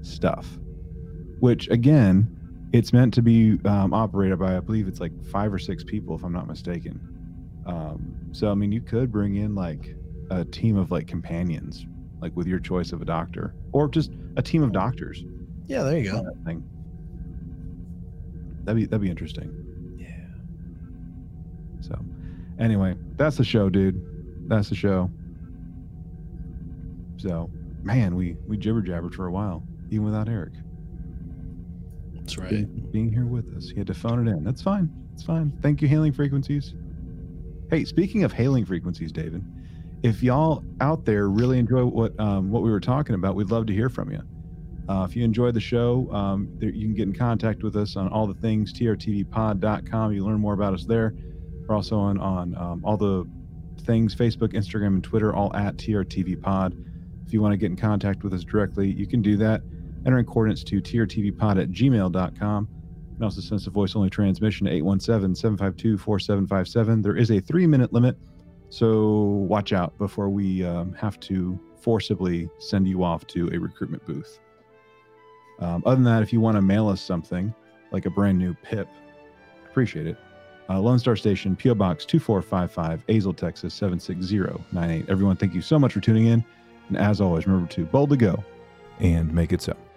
stuff. Which, again, it's meant to be operated by, I believe it's, like, 5 or 6 people, if I'm not mistaken. So, I mean, you could bring in, like, a team of, like, companions, like, with your choice of a doctor. Or just a team of doctors. Yeah, there you go. That'd be interesting. Yeah. So, anyway, that's the show, dude. That's the show. So, man, we jibber-jabbered for a while, even without Eric. That's right. Being here with us. He had to phone it in. That's fine. It's fine. Thank you, Hailing Frequencies. Hey, speaking of Hailing Frequencies, David, if y'all out there really enjoy what we were talking about, we'd love to hear from you. If you enjoyed the show, you can get in contact with us on all the things, trtvpod.com. You learn more about us there. We're also on all the things, Facebook, Instagram, and Twitter, all at trtvpod. If you want to get in contact with us directly, you can do that. Entering coordinates to trtvpod@gmail.com. You can also send us a voice-only transmission to 817-752-4757. There is a 3-minute limit, so watch out before we have to forcibly send you off to a recruitment booth. Other than that, if you want to mail us something, like a brand new PIP, appreciate it. Lone Star Station, P.O. Box 2455, Azle, Texas 76098. Everyone, thank you so much for tuning in. And as always, remember to boldly go and make it so.